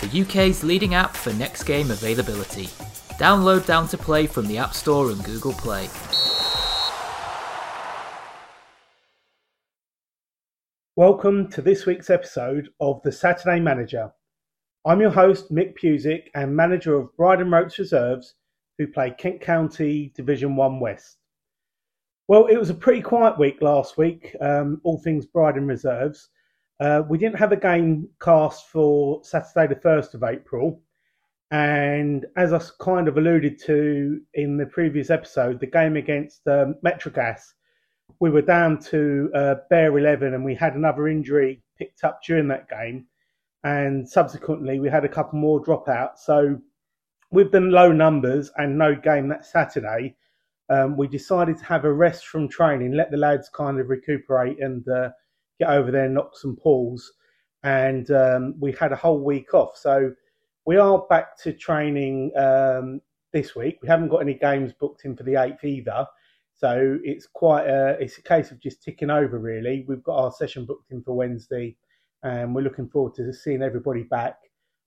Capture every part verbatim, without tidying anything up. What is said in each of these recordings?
the U K's leading app for next game availability. Download Down to Play from the App Store and Google Play. Welcome to this week's episode of The Saturday Manager. I'm your host Mick Pusick and manager of Bridon Ropes Reserves, who play Kent County Division one West. Well, it was a pretty quiet week last week, um, all things Bridon Reserves. Uh, we didn't have a game cast for Saturday the first of April, and as I kind of alluded to in the previous episode, the game against um, Metrogas, we were down to uh, bare eleven, and we had another injury picked up during that game, and subsequently we had a couple more dropouts. So with the low numbers and no game that Saturday, um, we decided to have a rest from training, let the lads kind of recuperate and uh, get over their knocks and pulls, and um, we had a whole week off. So we are back to training um, this week. We haven't got any games booked in for the eighth either, so it's quite a, it's a case of just ticking over really. We've got our session booked in for Wednesday, and we're looking forward to seeing everybody back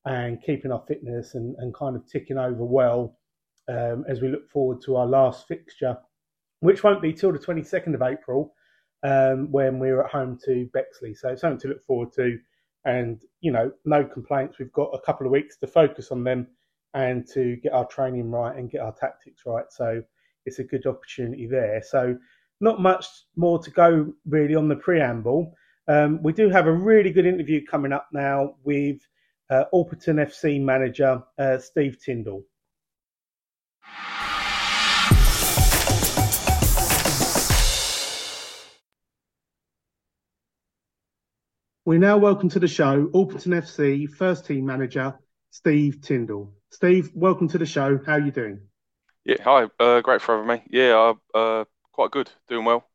and keeping our fitness and, and kind of ticking over well um, as we look forward to our last fixture, which won't be till the twenty-second of April. Um, when we were at home to Bexley. So it's something to look forward to, and you know, no complaints. We've got a couple of weeks to focus on them and to get our training right and get our tactics right, so it's a good opportunity there. So not much more to go really on the preamble. Um, we do have a really good interview coming up now with uh, Orpington F C manager uh, Steve Tindle. We now welcome to the show Orpington F C first team manager Steve Tindle. Steve, welcome to the show. How are you doing? Yeah, hi. Uh, great for having me. Yeah, uh, quite good. Doing well.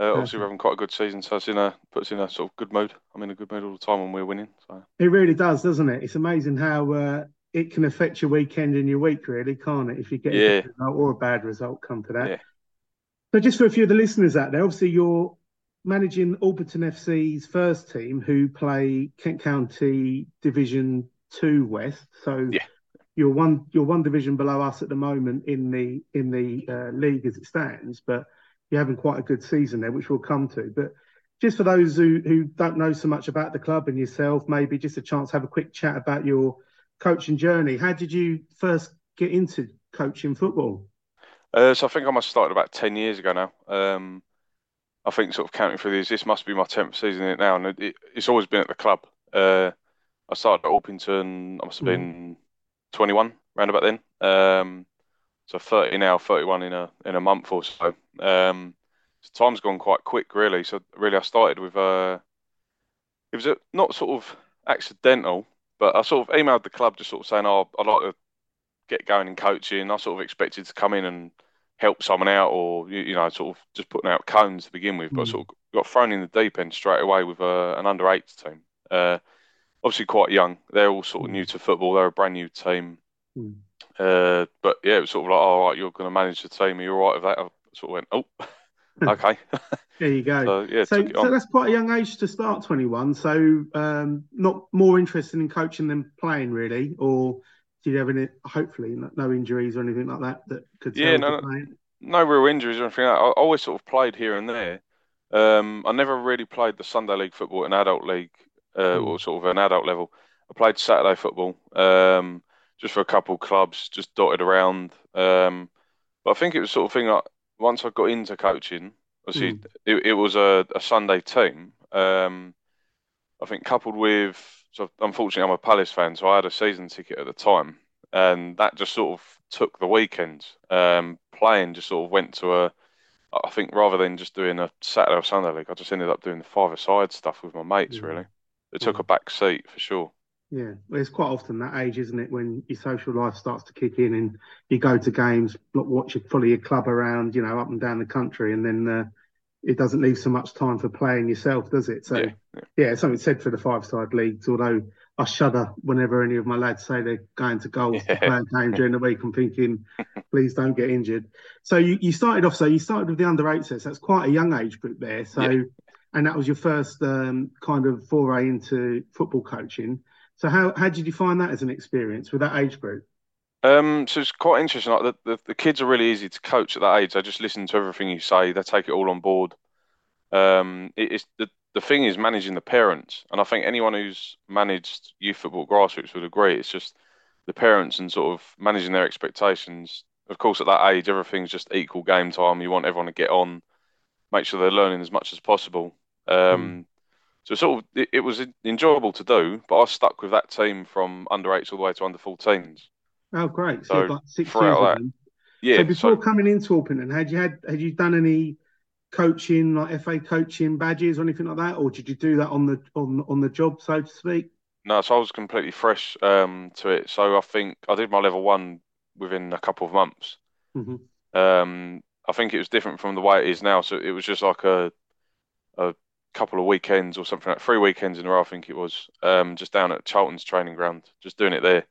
Uh, obviously, we're having quite a good season, so it's in a puts in a sort of good mood. I'm in a good mood all the time when we're winning. So it really does, doesn't it? It's amazing how uh, it can affect your weekend and your week, really, can't it? If you get a yeah. good result or a bad result, come to that. Yeah. So, just for a few of the listeners out there, obviously you're managing Orpington F C's first team, who play Kent County Division two West. So yeah. you're one you're one division below us at the moment in the in the uh, league as it stands. But you're having quite a good season there, which we'll come to. But just for those who, who don't know so much about the club and yourself, maybe just a chance to have a quick chat about your coaching journey. How did you first get into coaching football? Uh, so I think I must have started about ten years ago now. Um, I think sort of counting through these, this must be my tenth season in it now, and it, it's always been at the club. Uh, I started at Orpington, I must have been mm. twenty-one, round about then. Um, so thirty now, thirty-one in a in a month or so. Um, so time's gone quite quick, really. So really, I started with uh, it was a, not sort of accidental, but I sort of emailed the club just sort of saying, "Oh, I'd like to get going in coaching." I sort of expected to come in and help someone out, or you know, sort of just putting out cones to begin with, but mm. I sort of got thrown in the deep end straight away with uh, an under eights team. Uh, obviously, quite young. They're all sort of new to football. They're a brand new team. Mm. Uh, but yeah, it was sort of like, oh, all right, you're going to manage the team. Are you all right with that? I sort of went, oh, okay. There you go. So, yeah, so, so that's quite a young age to start, twenty-one. So um, not more interested in coaching than playing, really, or. Did you have any, hopefully, no injuries or anything like that that could yeah, no, no real injuries or anything like that. I always sort of played here and there. Um, I never really played the Sunday league football in adult league, uh, or sort of an adult level. I played Saturday football, um, just for a couple of clubs, just dotted around. Um, but I think it was sort of thing, like, once I got into coaching, obviously, mm. it, it was a, a Sunday team. Um, I think coupled with... So unfortunately, I'm a Palace fan, so I had a season ticket at the time, and that just sort of took the weekends. Um, playing just sort of went to a, I think rather than just doing a Saturday or Sunday league, I just ended up doing the five-a-side stuff with my mates, yeah. really. It took yeah. a back seat for sure. Yeah, well, it's quite often that age, isn't it, when your social life starts to kick in and you go to games, watch your, follow your club around, you know, up and down the country, and then uh, it doesn't leave so much time for playing yourself, does it? So, yeah, yeah. yeah something said for the five-side leagues, although I shudder whenever any of my lads say they're going to goals yeah. to play a game during the week. I'm thinking, please don't get injured. So you, you started off, so you started with the under eight sets. That's quite a young age group there. So, yeah. And that was your first um, kind of foray into football coaching. So how, how did you find that as an experience with that age group? Um, so it's quite interesting. Like the, the, the kids are really easy to coach at that age. They just listen to everything you say. They take it all on board. Um, it, it's the, the thing is managing the parents. And I think anyone who's managed youth football grassroots would agree. It's just the parents and sort of managing their expectations. Of course, at that age, everything's just equal game time. You want everyone to get on, make sure they're learning as much as possible. Um, mm. So sort of it, it was enjoyable to do, but I stuck with that team from under eights all the way to under fourteens. Oh, great! So, so like six years of them. Yeah. So before so, coming into Orpington, had you had had you done any coaching, like F A coaching badges or anything like that, or did you do that on the on on the job, so to speak? No, so I was completely fresh um, to it. So I think I did my level one within a couple of months. Mm-hmm. Um, I think it was different from the way it is now. So it was just like a a. couple of weekends or something like three weekends in a row, I think it was, um, just down at Charlton's training ground, just doing it there.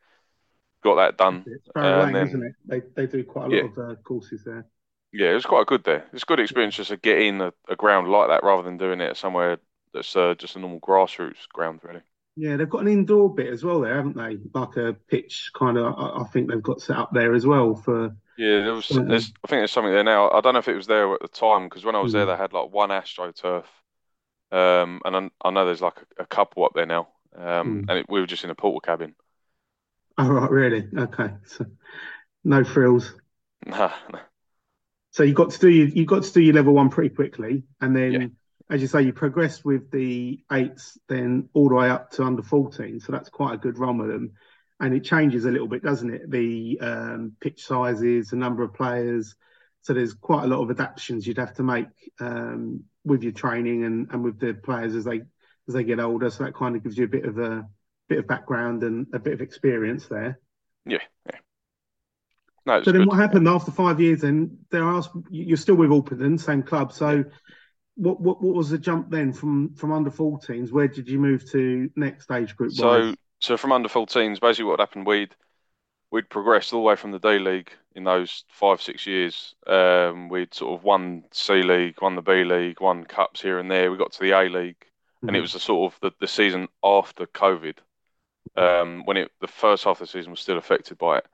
Got that done. It's uh, Lang, then, isn't it? They they do quite a yeah. lot of uh, courses there. Yeah, it was quite good there. It's a good experience yeah. just to get in a, a ground like that rather than doing it somewhere that's uh, just a normal grassroots ground, really. Yeah, they've got an indoor bit as well there, haven't they? Like a pitch kind of, I, I think they've got set up there as well for... Yeah, there was, um, there's, I think there's something there now. I don't know if it was there at the time because when I was yeah. there, they had like one AstroTurf. Um, and I, I know there's like a, a couple up there now, um, mm. and it, we were just in a portal cabin. Oh, right, really? Okay. So, no frills. Nah, nah. So you got to do your, you got to do your level one pretty quickly, and then, yeah. as you say, you progressed with the eights, then all the way up to under fourteen. So that's quite a good run with them, and it changes a little bit, doesn't it? The um, pitch sizes, the number of players. So there's quite a lot of adaptations you'd have to make. Um, with your training and, and with the players as they as they get older, so that kind of gives you a bit of a bit of background and a bit of experience there. Yeah, yeah. No, so then, good. What happened after five years? Then they asked, you're still with Orpington, same club. So, what what what was the jump then from from under fourteens? Where did you move to next age group? So so from under fourteens, basically what happened, we'd we'd progressed all the way from the D League in those five, six years. Um, we'd sort of won C League, won the B League, won cups here and there. We got to the A League, mm-hmm. and it was the sort of the, the season after COVID, um, when it the first half of the season was still affected by it.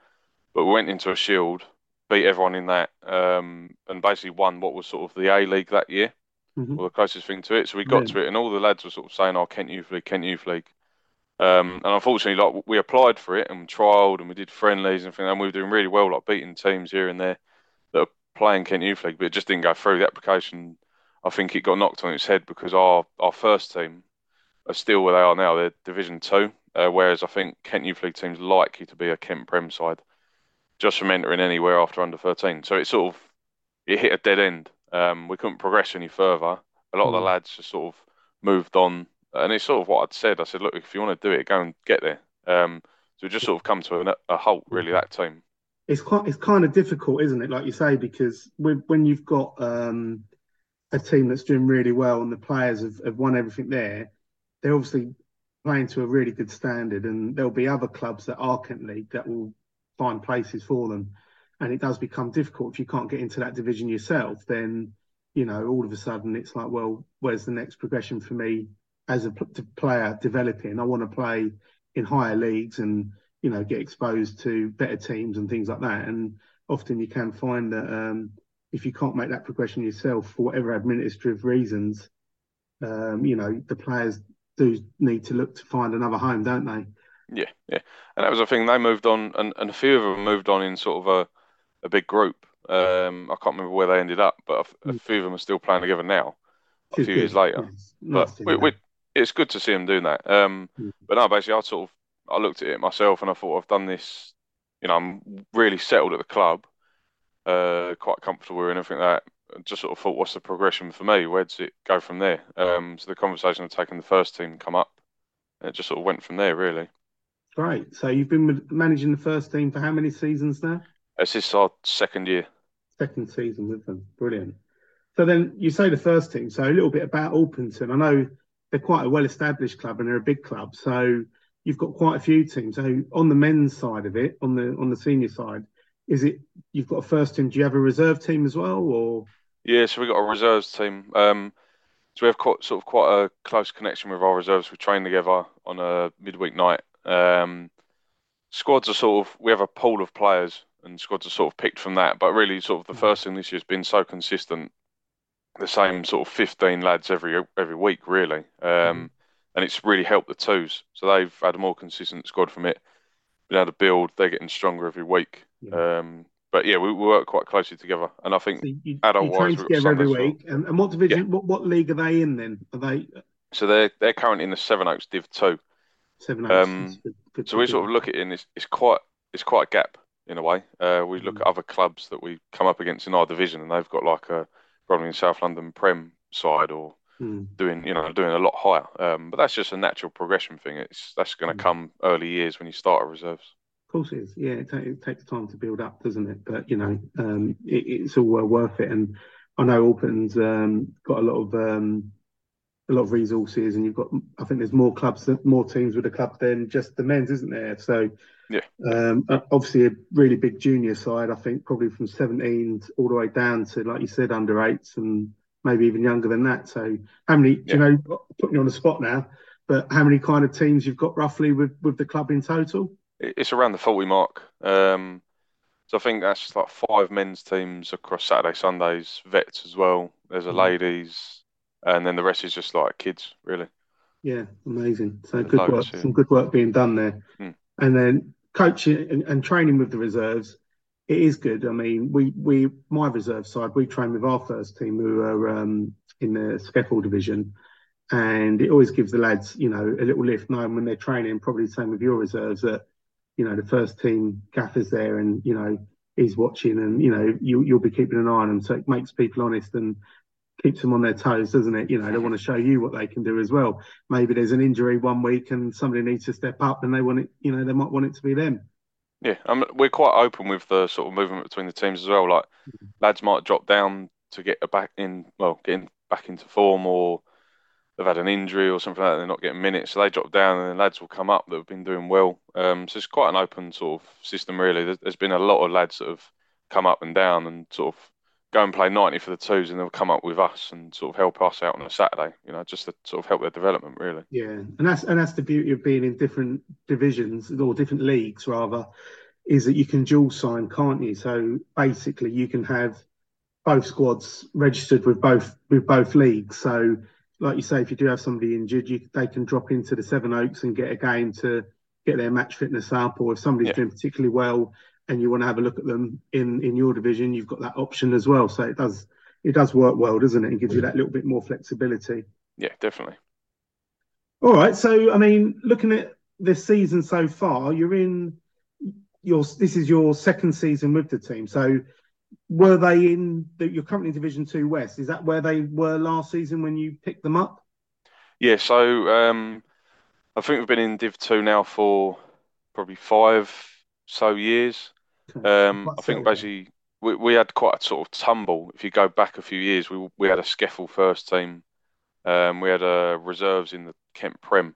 But we went into a shield, beat everyone in that, um, and basically won what was sort of the A League that year, mm-hmm. or the closest thing to it. So we got yeah. to it, and all the lads were sort of saying, oh, Kent Youth League, Kent Youth League. Um, and unfortunately, like we applied for it and trialled and we did friendlies and things, and we were doing really well, like beating teams here and there that are playing Kent Youth League, but it just didn't go through. The application, I think it got knocked on its head because our, our first team are still where they are now. They're Division two, uh, whereas I think Kent Youth League teams likely to be a Kent Prem side just from entering anywhere after under thirteen. So it sort of it hit a dead end. Um, we couldn't progress any further. A lot of the lads just sort of moved on. And it's sort of what I'd said. I said, look, if you want to do it, go and get there. Um, so it just sort of come to a, a halt, really, that team. It's quite, it's kind of difficult, isn't it? Like you say, because when, when you've got um, a team that's doing really well and the players have, have won everything there, they're obviously playing to a really good standard. And there'll be other clubs that are Kent League that will find places for them. And it does become difficult if you can't get into that division yourself. Then, you know, all of a sudden it's like, well, where's the next progression for me? As a player developing, I want to play in higher leagues and, you know, get exposed to better teams and things like that. And often you can find that um, if you can't make that progression yourself for whatever administrative reasons, um, you know, the players do need to look to find another home, don't they? Yeah, yeah. And that was the thing. They moved on and, and a few of them moved on in sort of a, a big group. Um, I can't remember where they ended up, but a, a few of them are still playing together now, a few years later. Yes. But we, we, it's good to see him doing that. Um, mm. But no, basically, I sort of I looked at it myself and I thought I've done this. You know, I'm really settled at the club, uh, quite comfortable and everything like that. I just sort of thought, what's the progression for me? Where does it go from there? Um, so the conversation of taking the first team come up, and it just sort of went from there, really. Great. So you've been with, managing the first team for how many seasons now? This is our second year. Second season with them. Brilliant. So then you say the first team. So a little bit about Orpington. I know they're quite a well-established club and they're a big club. So you've got quite a few teams. So on the men's side of it, on the on the senior side, is it you've got a first team? Do you have a reserve team as well, or? Yeah, so we got a reserves team. Um, so we have quite sort of quite a close connection with our reserves. We train together on a midweek night. Um, squads are sort of we have a pool of players, and squads are sort of picked from that. But really, sort of the first thing this year has been so consistent. The same sort of fifteen lads every every week, really, um, and it's really helped the twos. So they've had a more consistent squad from it. Been able to build. They're getting stronger every week. Yeah. Um, but yeah, we, we work quite closely together, and I think so adult-wise, we've got some every week. Well. And, and what division? Yeah. What, what league are they in then? Are they? So they're they're currently in the Sevenoaks Div Two. Sevenoaks. Um, good, good so we sort of look at it, and it's it's quite it's quite a gap in a way. Uh, we look mm. at other clubs that we come up against in our division, and they've got like a probably in South London Prem side or mm. doing, you know, doing a lot higher. Um, but that's just a natural progression thing. It's that's going to mm. come early years when you start at reserves. Of course it is. Yeah, it, t- it takes time to build up, doesn't it? But, you know, um, it, it's all well worth it. And I know Orpington's um, got a lot of um, a lot of resources, and you've got, I think there's more clubs, more teams with the club than just the men's, isn't there? So, yeah. Um, obviously, a really big junior side, I think, probably from seventeens all the way down to, like you said, under eights and maybe even younger than that. So, how many, yeah. do you know, putting you on the spot now, but how many kind of teams you've got roughly with, with the club in total? It's around the forty mark. Um, so, I think that's like five men's teams across Saturday, Sundays, vets as well. There's a ladies, and then the rest is just like kids, really. Yeah, amazing. So, good work, some good work being done there. Mm. And then, coaching and, and training with the reserves, it is good. I mean, we, we my reserve side, we train with our first team who are um, in the scaffold division, and it always gives the lads, you know, a little lift knowing when they're training, probably the same with your reserves, that, you know, the first team gaffer's there and, you know, he's watching and, you know, you, you'll be keeping an eye on them. So it makes people honest and keeps them on their toes, doesn't it? You know, they want to show you what they can do as well. Maybe there's an injury one week and somebody needs to step up and they want it, you know, they might want it to be them. Yeah, um, we're quite open with the sort of movement between the teams as well. Like mm-hmm. lads might drop down to get a back in, well, getting back into form, or they've had an injury or something like that, and they're not getting minutes. So they drop down and the lads will come up that have been doing well. Um, so it's quite an open sort of system, really. There's, there's been a lot of lads that have come up and down and sort of go and play ninety for the twos, and they'll come up with us and sort of help us out on a Saturday, you know, just to sort of help their development, really. Yeah, and that's and that's the beauty of being in different divisions, or different leagues rather, is that you can dual sign, can't you? So basically you can have both squads registered with both with both leagues. So like you say, if you do have somebody injured, you, they can drop into the Sevenoaks and get a game to get their match fitness up, or if somebody's yeah. doing particularly well and you want to have a look at them in, in your division, you've got that option as well. So it does it does work well, doesn't it? It gives you that little bit more flexibility. Yeah, definitely. All right. So, I mean, looking at this season so far, you're in your this is your second season with the team. So were they in the, you're currently in Division two West? Is that where they were last season when you picked them up? Yeah. So um, I think we've been in Div two now for probably five so years. Um, I think basically we, we had quite a sort of tumble. If you go back a few years, we we had a Sceffel first team. Um, we had a reserves in the Kent Prem.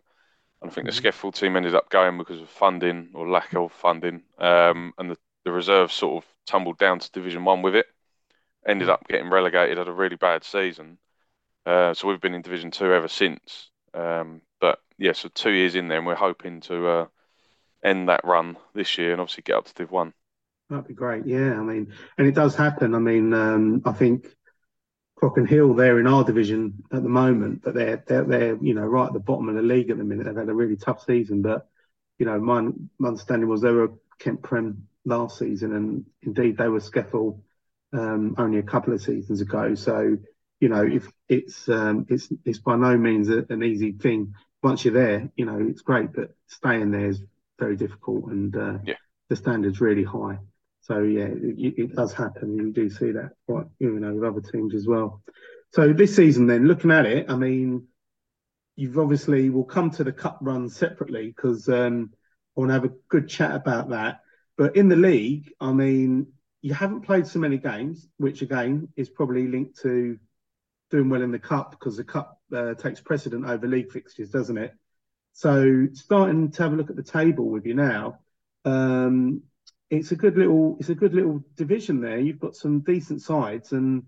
And I think mm-hmm. the Sceffel team ended up going because of funding or lack of funding. Um, and the, the reserves sort of tumbled down to Division one with it. Ended up getting relegated, had a really bad season. Uh, so we've been in Division two ever since. Um, but yeah, so two years in there, and we're hoping to uh, end that run this year and obviously get up to Div one. That'd be great, yeah. I mean, and it does happen. I mean, um, I think Crockenhill, they're in our division at the moment, but they're, they're they're you know, right at the bottom of the league at the minute. They've had a really tough season, but, you know, my, my understanding was they were Kent Prem last season, and indeed they were Sceffel um, only a couple of seasons ago. So, you know, if it's um, it's it's by no means a, an easy thing. Once you're there, you know, it's great, but staying there is very difficult, and uh, yeah. the standard's really high. So, yeah, it, it does happen. You do see that, quite, you know, with other teams as well. So this season then, looking at it, I mean, you've obviously, we'll come to the cup run separately because um, I want to have a good chat about that. But in the league, I mean, you haven't played so many games, which again is probably linked to doing well in the cup, because the cup uh, takes precedent over league fixtures, doesn't it? So starting to have a look at the table with you now, um, it's a good little it's a good little division there. You've got some decent sides, and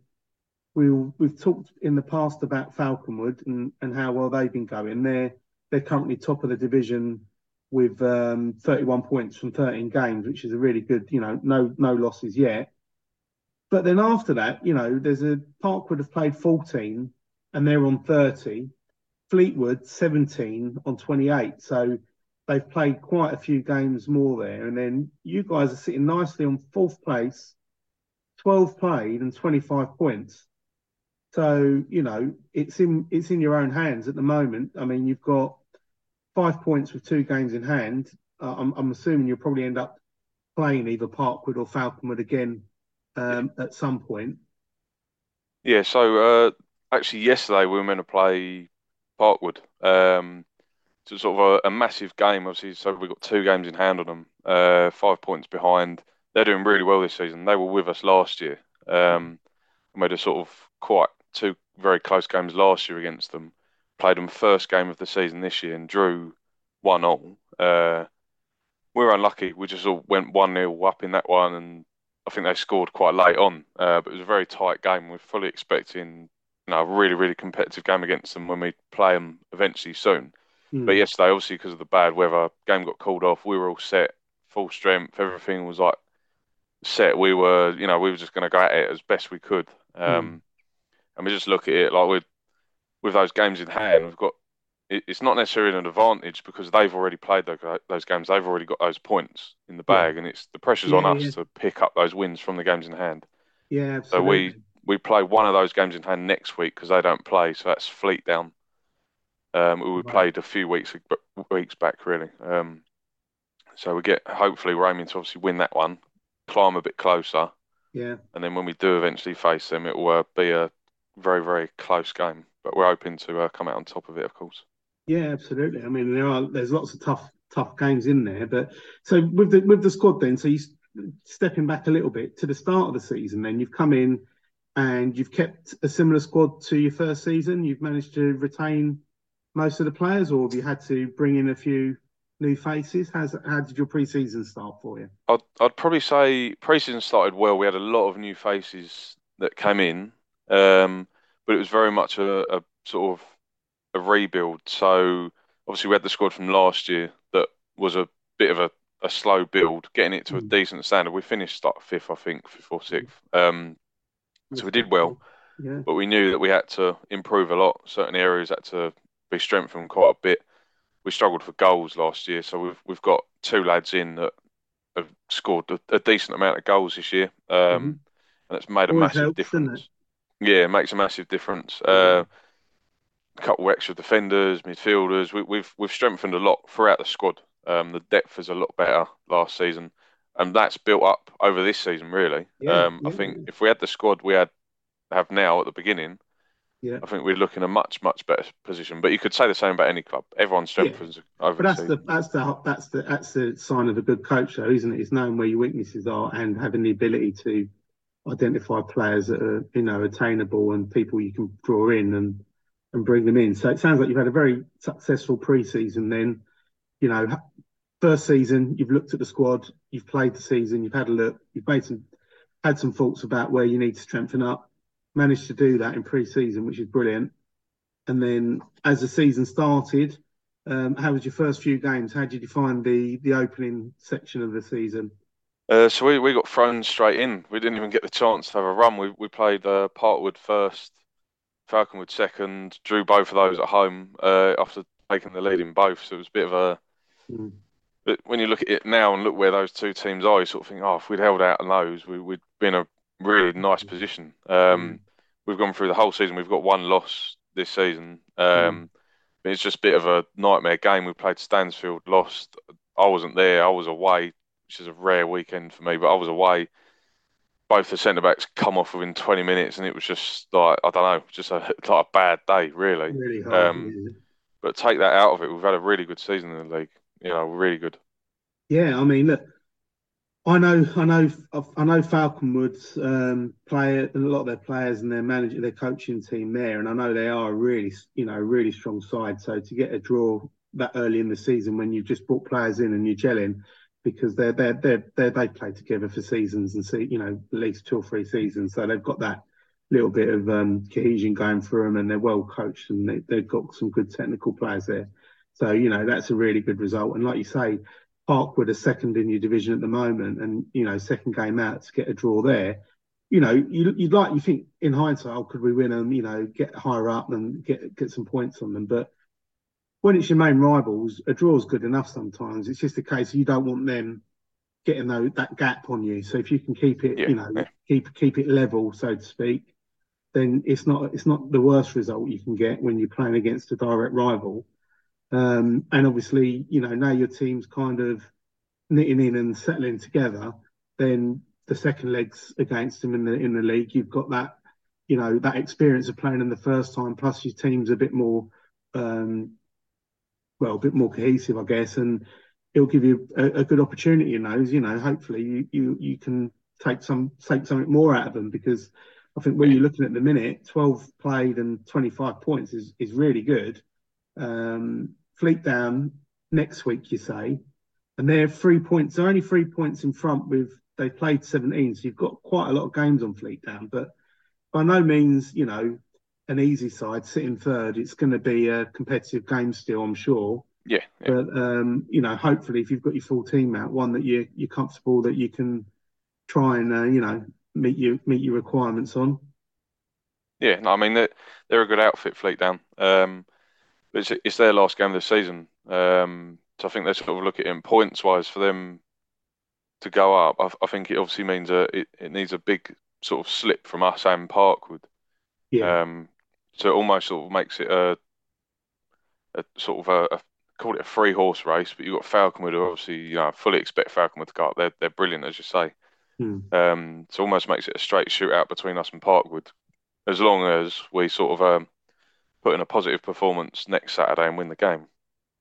we'll, we've talked in the past about Falconwood and, and how well they've been going. They're they're currently top of the division with um, thirty-one points from thirteen games, which is a really good, you know, no no losses yet. But then after that, you know, there's a Parkwood have played fourteen and they're on thirty. Fleetwood seventeen on twenty-eight. So they've played quite a few games more there. And then you guys are sitting nicely on fourth place, twelve played and twenty-five points. So, you know, it's in it's in your own hands at the moment. I mean, you've got five points with two games in hand. Uh, I'm, I'm assuming you'll probably end up playing either Parkwood or Falconwood again um, at some point. Yeah, so uh, actually yesterday we were meant to play Parkwood. Um, so sort of a, a massive game, obviously. So we've got two games in hand on them, uh, five points behind. They're doing really well this season. They were with us last year. Um, we made a sort of quite two very close games last year against them. Played them first game of the season this year and drew one all. Uh, we were unlucky. We just all went one nil up in that one, and I think they scored quite late on. Uh, but it was a very tight game. We're fully expecting No, really, really competitive game against them when we play them eventually soon. Mm. But yesterday, obviously, because of the bad weather, game got called off. We were all set, full strength. Everything was like set. We were, you know, we were just going to go at it as best we could. Um, mm. And we just look at it like we, with those games in hand, we've got. It, it's not necessarily an advantage because they've already played those, those games. They've already got those points in the bag, yeah. and it's the pressure's yeah, on us yeah. to pick up those wins from the games in hand. Yeah, absolutely. So we. We play one of those games in hand next week because they don't play, so that's Fleetdown. Um, we right. played a few weeks weeks back, really. Um, so we get hopefully we're aiming to obviously win that one, climb a bit closer, yeah. And then when we do eventually face them, it will uh, be a very very close game. But we're hoping to uh, come out on top of it, of course. Yeah, absolutely. I mean, there are there's lots of tough tough games in there. But so with the with the squad, then, so you stepping back a little bit to the start of the season, then you've come in. And you've kept a similar squad to your first season. You've managed to retain most of the players, or have you had to bring in a few new faces? How's, how did your pre-season start for you? I'd, I'd probably say pre-season started well. We had a lot of new faces that came in, um, but it was very much a, a sort of a rebuild. So obviously we had the squad from last year that was a bit of a, a slow build, getting it to mm. a decent standard. We finished like fifth, I think, fifth or sixth. Um, So we did well, yeah. but we knew that we had to improve a lot. Certain areas had to be strengthened quite a bit. We struggled for goals last year, so we've we've got two lads in that have scored a, a decent amount of goals this year, um, mm-hmm. and that's made a Always massive helps, difference. It? Yeah, it makes a massive difference. Uh, a couple of extra defenders, midfielders. We, we've we've strengthened a lot throughout the squad. Um, the depth is a lot better last season. And that's built up over this season, really. Yeah, um, yeah. I think if we had the squad we had have now at the beginning, yeah. I think we'd look in a much, much better position. But you could say the same about any club. Everyone strengthens yeah. over but that's the season. The, that's, the, that's, the, that's the sign of a good coach, though, isn't it? It's knowing where your weaknesses are and having the ability to identify players that are, you know, attainable and people you can draw in and, and bring them in. So it sounds like you've had a very successful pre-season then, you know. First season, you've looked at the squad, you've played the season, you've had a look, you've made some, had some thoughts about where you need to strengthen up, managed to do that in pre-season, which is brilliant. And then as the season started, um, how was your first few games? How did you find the, the opening section of the season? Uh, so we, we got thrown straight in. We didn't even get the chance to have a run. We we played uh, Parkwood first, Falconwood second, drew both of those at home uh, after taking the lead in both. So it was a bit of a... Mm. But when you look at it now and look where those two teams are, you sort of think, oh, if we'd held out on those, we, we'd been in a really nice position. Um, mm. We've gone through the whole season. We've got one loss this season. Um, mm. It's just a bit of a nightmare game. We played Stansfield, lost. I wasn't there. I was away, which is a rare weekend for me, but I was away. Both the centre-backs come off within twenty minutes, and it was just, like I don't know, just a, like a bad day, really. really hard, um, yeah. But take that out of it. We've had a really good season in the league. You know, really good. Yeah, I mean, look, I know, I know, I know Falconwood um, play a lot of their players and their manager, their coaching team there, and I know they are a really, you know, really strong side. So to get a draw that early in the season when you've just brought players in and you're gelling, because they're they they they they play together for seasons and see, you know, at least two or three seasons, so they've got that little bit of um, cohesion going for them, and they're well coached and they, they've got some good technical players there. So, you know, that's a really good result. And like you say, Parkwood are second in your division at the moment, and, you know, second game out to get a draw there. You know, you, you'd like, you think in hindsight, oh, could we win them, you know, get higher up and get get some points on them. But when it's your main rivals, a draw's good enough sometimes. It's just a case you don't want them getting though, that gap on you. So if you can keep it, yeah. you know, keep keep it level, so to speak, then it's not it's not the worst result you can get when you're playing against a direct rival. Um, and obviously, you know, now your team's kind of knitting in and settling together, then the second legs against them in the in the league, you've got that, you know, that experience of playing them the first time, plus your team's a bit more, um, well, a bit more cohesive, I guess, and it'll give you a, a good opportunity in those, you know, hopefully you, you, you can take some take something more out of them, because I think when you're looking at the minute, twelve played and twenty-five points is, is really good. Um, Fleetdown next week, you say, and they're three points. They're only three points in front with they played seventeen, so you've got quite a lot of games on Fleetdown. But by no means, you know, an easy side sitting third. It's going to be a competitive game still, I'm sure. Yeah. yeah. But um, you know, hopefully, if you've got your full team out, one that you you're comfortable that you can try and uh, you know meet you meet your requirements on. Yeah, no, I mean they're, they're a good outfit, Fleetdown. Um, It's, it's their last game of the season. Um, so I think they sort of look at it in points-wise for them to go up. I, I think it obviously means a, it, it needs a big sort of slip from us and Parkwood. Yeah. Um, so it almost sort of makes it a, a sort of a, a, call it a three-horse race, but you've got Falconwood, who obviously, you know, I fully expect Falconwood to go up. They're, they're brilliant, as you say. Mm. Um, so almost makes it a straight shootout between us and Parkwood, as long as we sort of... Um, put in a positive performance next Saturday and win the game.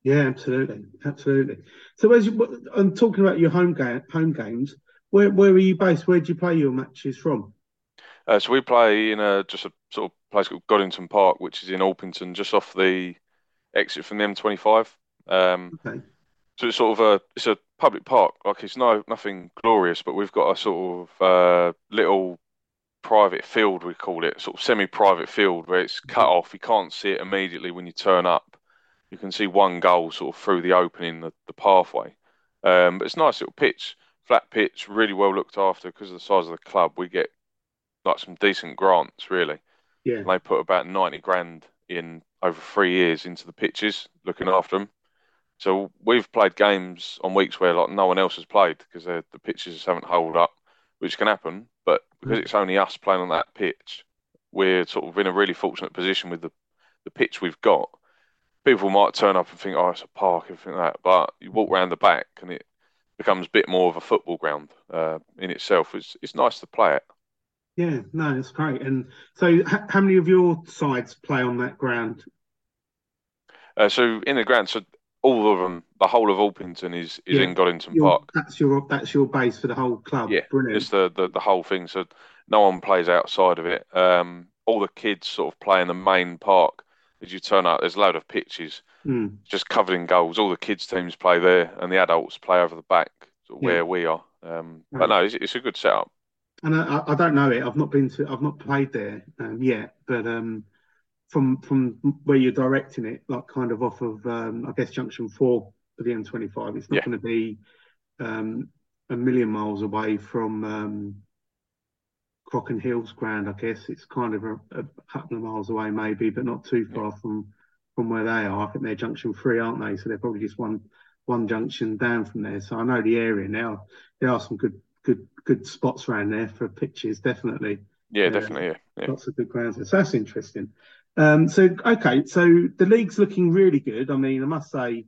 Yeah, absolutely, absolutely. So, as you, I'm talking about your home game, home games. Where where are you based? Where do you play your matches from? Uh, so we play in a just a sort of place called Goddington Park, which is in Orpington, just off the exit from the M twenty-five. Um, okay. So it's sort of a it's a public park. Like it's no nothing glorious, but we've got a sort of uh, little. private field, we call it, sort of semi-private field where it's cut off. You can't see it immediately when you turn up. You can see one goal sort of through the opening, the, the pathway. Um, but it's a nice little pitch, flat pitch, really well looked after because of the size of the club. We get like some decent grants, really. Yeah. And they put about ninety grand in over three years into the pitches, looking after them. So we've played games on weeks where like no one else has played because the pitches haven't held up, which can happen. But because it's only us playing on that pitch, we're sort of in a really fortunate position with the, the pitch we've got. People might turn up and think, oh, it's a park, everything like that. But you walk round the back and it becomes a bit more of a football ground uh, in itself. It's it's nice to play it. Yeah, no, that's great. And so h- how many of your sides play on that ground? Uh, so in the ground, so all of them, the whole of Orpington is, is yeah, in Goddington your, Park. That's your that's your base for the whole club. Yeah, brilliant. It's the, the, the whole thing. So no one plays outside of it. Um, all the kids sort of play in the main park. As you turn out, there's a load of pitches mm. just covered in goals. All the kids' teams play there, and the adults play over the back sort of yeah. where we are. Um, right. But no, it's, it's a good setup. And I, I don't know it. I've not been to. I've not played there um, yet, but. Um... From from where you're directing it, like kind of off of, um, I guess, Junction four for the M twenty-five, it's not yeah. going to be um, a million miles away from um, Crockenhill's ground, I guess. It's kind of a, a couple of miles away maybe, but not too far yeah. from, from where they are. I think they're Junction three, aren't they? So they're probably just one one junction down from there. So I know the area now. There are some good good good spots around there for pitches, definitely. Yeah, uh, definitely, yeah. yeah. Lots of good grounds there. So that's interesting. Um, so, okay, so the league's looking really good. I mean, I must say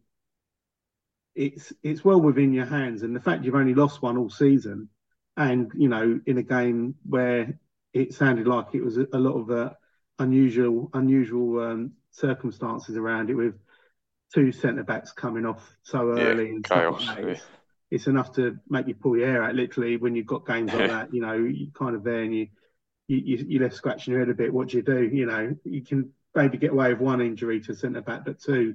it's it's well within your hands. And the fact you've only lost one all season and, you know, in a game where it sounded like it was a, a lot of uh, unusual unusual um, circumstances around it with two centre-backs coming off so early. Yeah, and chaos. Like yeah. it's enough to make you pull your hair out, literally, when you've got games like that. You know, you're kind of there and you, you, you're left scratching your head a bit. What do you do? You know, you can maybe get away with one injury to centre-back, but two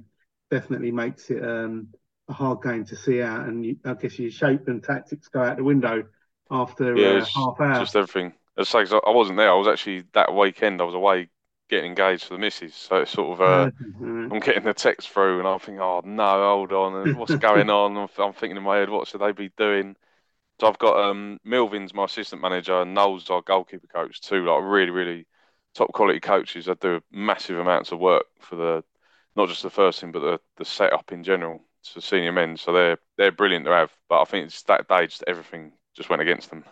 definitely makes it um, a hard game to see out. And you, I guess your shape and tactics go out the window after yeah, uh, half hour. Just everything. It's like, I wasn't there. I was actually, that weekend, I was away getting engaged for the missus. So it's sort of, uh, mm-hmm. I'm getting the text through and I'm thinking, oh no, hold on. What's going on? I'm, I'm thinking in my head, what should they be doing? So I've got um, Milvin's my assistant manager and Noel's our goalkeeper coach too. Like really, really top quality coaches that do massive amounts of work for the, not just the first team, but the, the setup in general to senior men. So they're, they're brilliant to have, but I think it's that day just everything just went against them.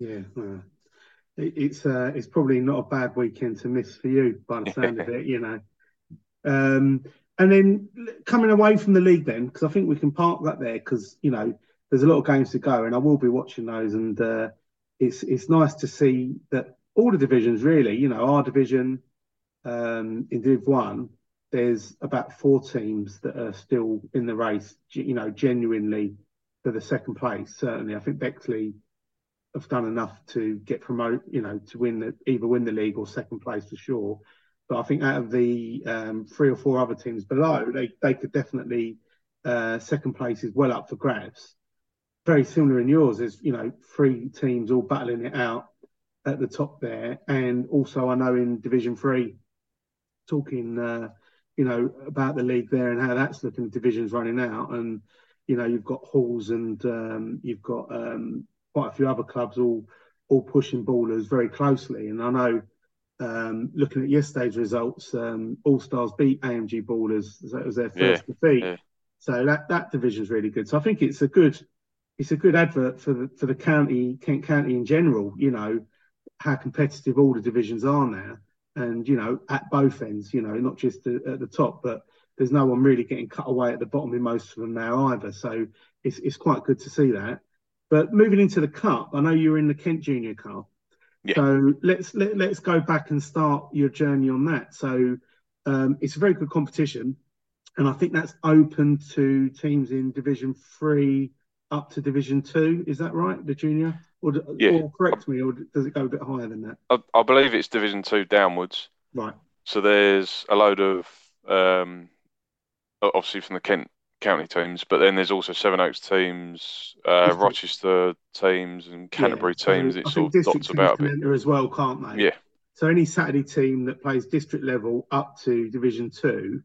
Yeah. Uh... It's uh, it's probably not a bad weekend to miss for you, by the sound of it, you know. Um, and then coming away from the league then, because I think we can park that there because, you know, there's a lot of games to go and I will be watching those and uh, it's it's nice to see that all the divisions really, you know, our division um, in Div one, there's about four teams that are still in the race, you know, genuinely for the second place, certainly. I think Bexley have done enough to get promote, you know, to win the either win the league or second place for sure. But I think out of the um, three or four other teams below, they they could definitely uh, second place is well up for grabs. Very similar in yours, is you know three teams all battling it out at the top there, and also I know in Division Three, talking uh, you know about the league there and how that's looking. The division's running out, and you know you've got Halls and um, you've got. Um, quite a few other clubs all all pushing ballers very closely. And I know, um, looking at yesterday's results, um, All-Stars beat A M G Ballers. So it was their first yeah, defeat. Yeah. So that, that division's really good. So I think it's a good it's a good advert for the, for the county, Kent County in general, you know, how competitive all the divisions are now. And, you know, at both ends, you know, not just the, at the top, but there's no one really getting cut away at the bottom in most of them now either. So it's it's quite good to see that. But moving into the cup, I know you were in the Kent Junior Cup. Yeah. So let's let, let's go back and start your journey on that. So um, it's a very good competition, and I think that's open to teams in Division Three up to Division Two. Is that right, the junior? Or, yeah. or correct me, or does it go a bit higher than that? I, I believe it's Division Two downwards. Right. So there's a load of um, obviously from the Kent County teams, but then there's also Sevenoaks teams, uh, Rochester teams, and Canterbury yeah, so teams. It's all dots about a bit as well, can't they? Yeah. So any Saturday team that plays district level up to Division Two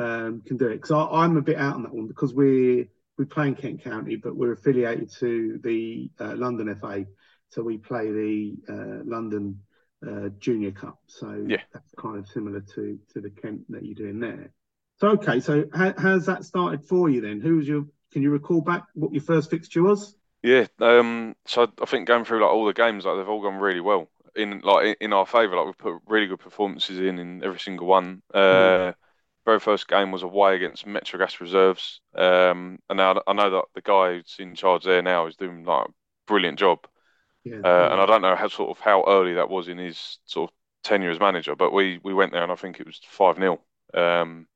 um, can do it. Because I'm a bit out on that one because we we play in Kent County, but we're affiliated to the uh, London F A, so we play the uh, London uh, Junior Cup. So yeah. that's kind of similar to to the Kent that you're doing there. So, okay, so how, how's that started for you then? Who was your, can you recall back what your first fixture was? Yeah, um, so I think going through like all the games, like they've all gone really well in like in our favour. Like we put really good performances in in every single one. Uh, mm. Very first game was away against Metrogas Reserves, um, and now I know that the guy who's in charge there now is doing like a brilliant job. Yeah, uh, yeah. And I don't know how sort of how early that was in his sort of tenure as manager, but we we went there and I think it was five nil. Um,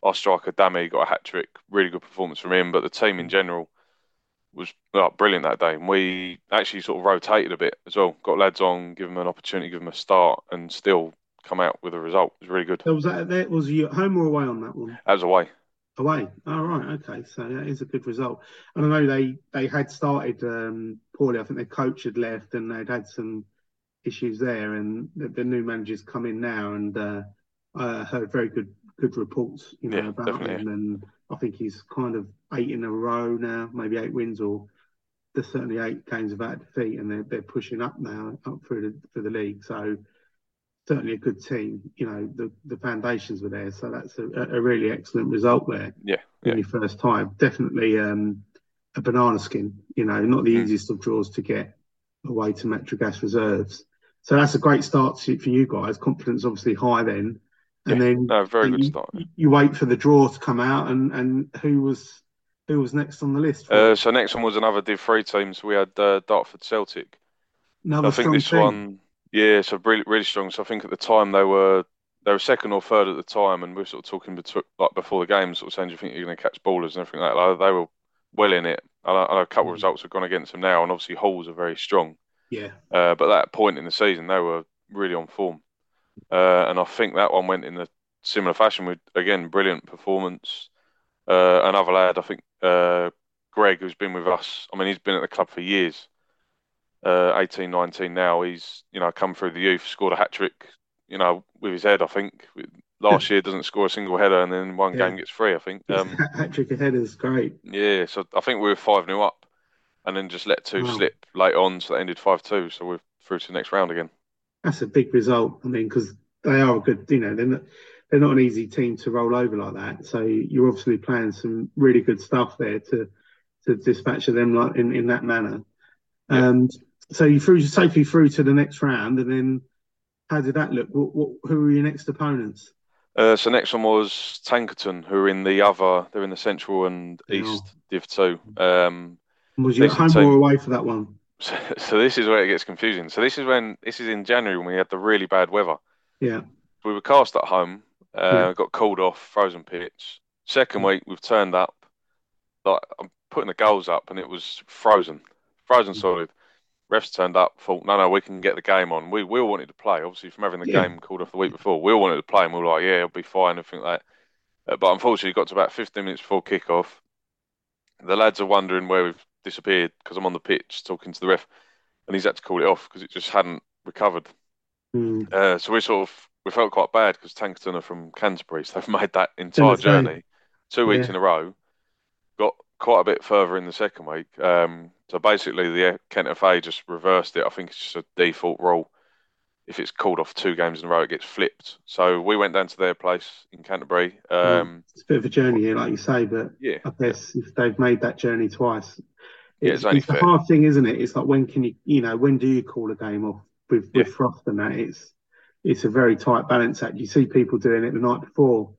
Our striker, Dammy, got a hat-trick. Really good performance from him. But the team in general was oh, brilliant that day. And we actually sort of rotated a bit as well. Got lads on, give them an opportunity, give them a start, and still come out with a result. It was really good. So was that there? Was you at home or away on that one? That was away. Away. All right. Okay. So that is a good result. And I know they, they had started um, poorly. I think their coach had left and they'd had some issues there. And the, the new manager's come in now and uh, I heard very good good reports, you know, yeah, about definitely. him, and I think he's kind of eight in a row now, maybe eight wins, or there's certainly eight games without defeat, and they're they're pushing up now, up through the for the league. So certainly a good team, you know, the, the foundations were there, so that's a, a really excellent result there. Yeah, yeah. In your first time, definitely um, a banana skin, you know, not the mm. easiest of draws to get away to Metrogas Reserves. So that's a great start to, for you guys. Confidence obviously high then. And then no, very good you, start. you wait for the draw to come out, and, and who was who was next on the list? Uh, so next one was another Div Three team. So we had uh, Dartford Celtic. Another I think this team. one, yeah, so really really strong. So I think at the time they were they were second or third at the time, and we were sort of talking between, like before the game, sort of saying, do you think you're going to catch ballers and everything like that? Like, they were well in it, I know, I know a couple mm-hmm. of results have gone against them now, and obviously Halls are very strong. Yeah. Uh, but at that point in the season, they were really on form. Uh, and I think that one went in a similar fashion with, again, brilliant performance. Uh, another lad, I think, uh, Greg, who's been with us. I mean, he's been at the club for years, uh, eighteen, nineteen now. He's, you know, come through the youth, scored a hat-trick, you know, with his head, I think. Last year doesn't score a single header, and then one yeah. game gets free, I think. Um, hat-trick of headers, great. Yeah, so I think we were five nil up, and then just let two wow. slip late on, so that ended five two, so we're through to the next round again. That's a big result, I mean, because they are a good, you know, they're not, they're not an easy team to roll over like that. So you're obviously playing some really good stuff there to to dispatch them like in, in that manner. Yeah. Um, so you threw safely through to the next round, and then how did that look? What, what, who were your next opponents? Uh, so next one was Tankerton, who are in the other, they're in the Central and East oh. Div two. Um, was you at home team. Or away for that one? So, so this is where it gets confusing. So this is when this is in January when we had the really bad weather. Yeah, we were cast at home, uh, yeah. got called off, frozen pitch. Second week we've turned up, like I'm putting the goals up, and it was frozen, frozen yeah. solid. Refs turned up, thought no, no, we can get the game on. We we all wanted to play, obviously from having the yeah. game called off the week before. We all wanted to play, and we were like, yeah, it'll be fine, everything like that. Uh, but unfortunately, it got to about fifteen minutes before kickoff. The lads are wondering where we've disappeared because I'm on the pitch talking to the ref, and he's had to call it off because it just hadn't recovered. Mm. Uh, so we sort of we felt quite bad because Tankerton are from Canterbury, so they've made that entire journey right. two weeks yeah. in a row. Got quite a bit further in the second week. Um, so basically, the Kent F A just reversed it. I think it's just a default rule. If it's called off two games in a row, it gets flipped. So we went down to their place in Canterbury. Um, it's a bit of a journey here, like you say, but yeah, I guess yeah. if they've made that journey twice, yeah, it's, it's, only it's the hard thing, isn't it? It's like, when can you, you know, when do you call a game off with, with yeah. frost and that? It's it's a very tight balance act. You see people doing it the night before,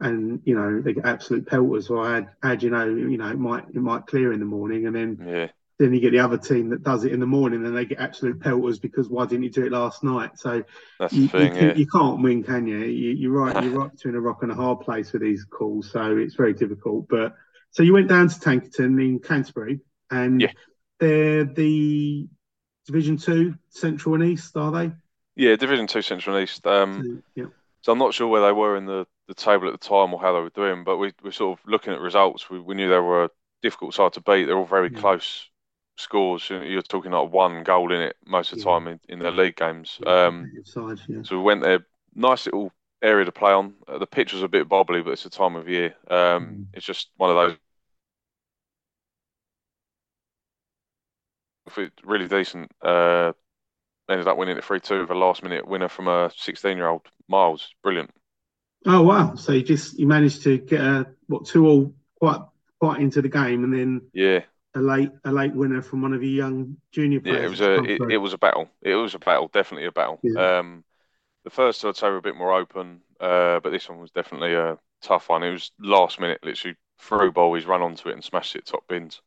and you know they get absolute pelters. Or how, how do you know? You know, it might it might clear in the morning, and then yeah. then you get the other team that does it in the morning, and they get absolute pelters because why didn't you do it last night? So that's you, the thing. You, yeah. you can't win, can you? you you're right. You're right between a rock and a hard place with these calls, so it's very difficult. But so you went down to Tankerton in Canterbury. And yeah. they're the Division Two Central and East, are they? Yeah, Division Two Central and East. Um, yeah. So I'm not sure where they were in the, the table at the time or how they were doing, but we we're sort of looking at results. We we knew they were a difficult side to beat. They're all very yeah. close scores. You're talking like one goal in it most of the yeah. time in, in their league games. Um, side, yeah. So we went there. Nice little area to play on. Uh, the pitch was a bit bobbly, but it's the time of year. Um, mm. It's just one of those. Really decent. Uh, ended up winning it three two with a last-minute winner from a sixteen-year-old, Miles. Brilliant. Oh wow! So you just you managed to get a what two all quite quite into the game, and then yeah, a late a late winner from one of your young junior players. Yeah, it was a it, it was a battle. It was a battle, definitely a battle. Yeah. Um, the first two I'd say were a bit more open, uh, but this one was definitely a tough one. It was last minute, literally through ball. He's run onto it and smashed it top bins.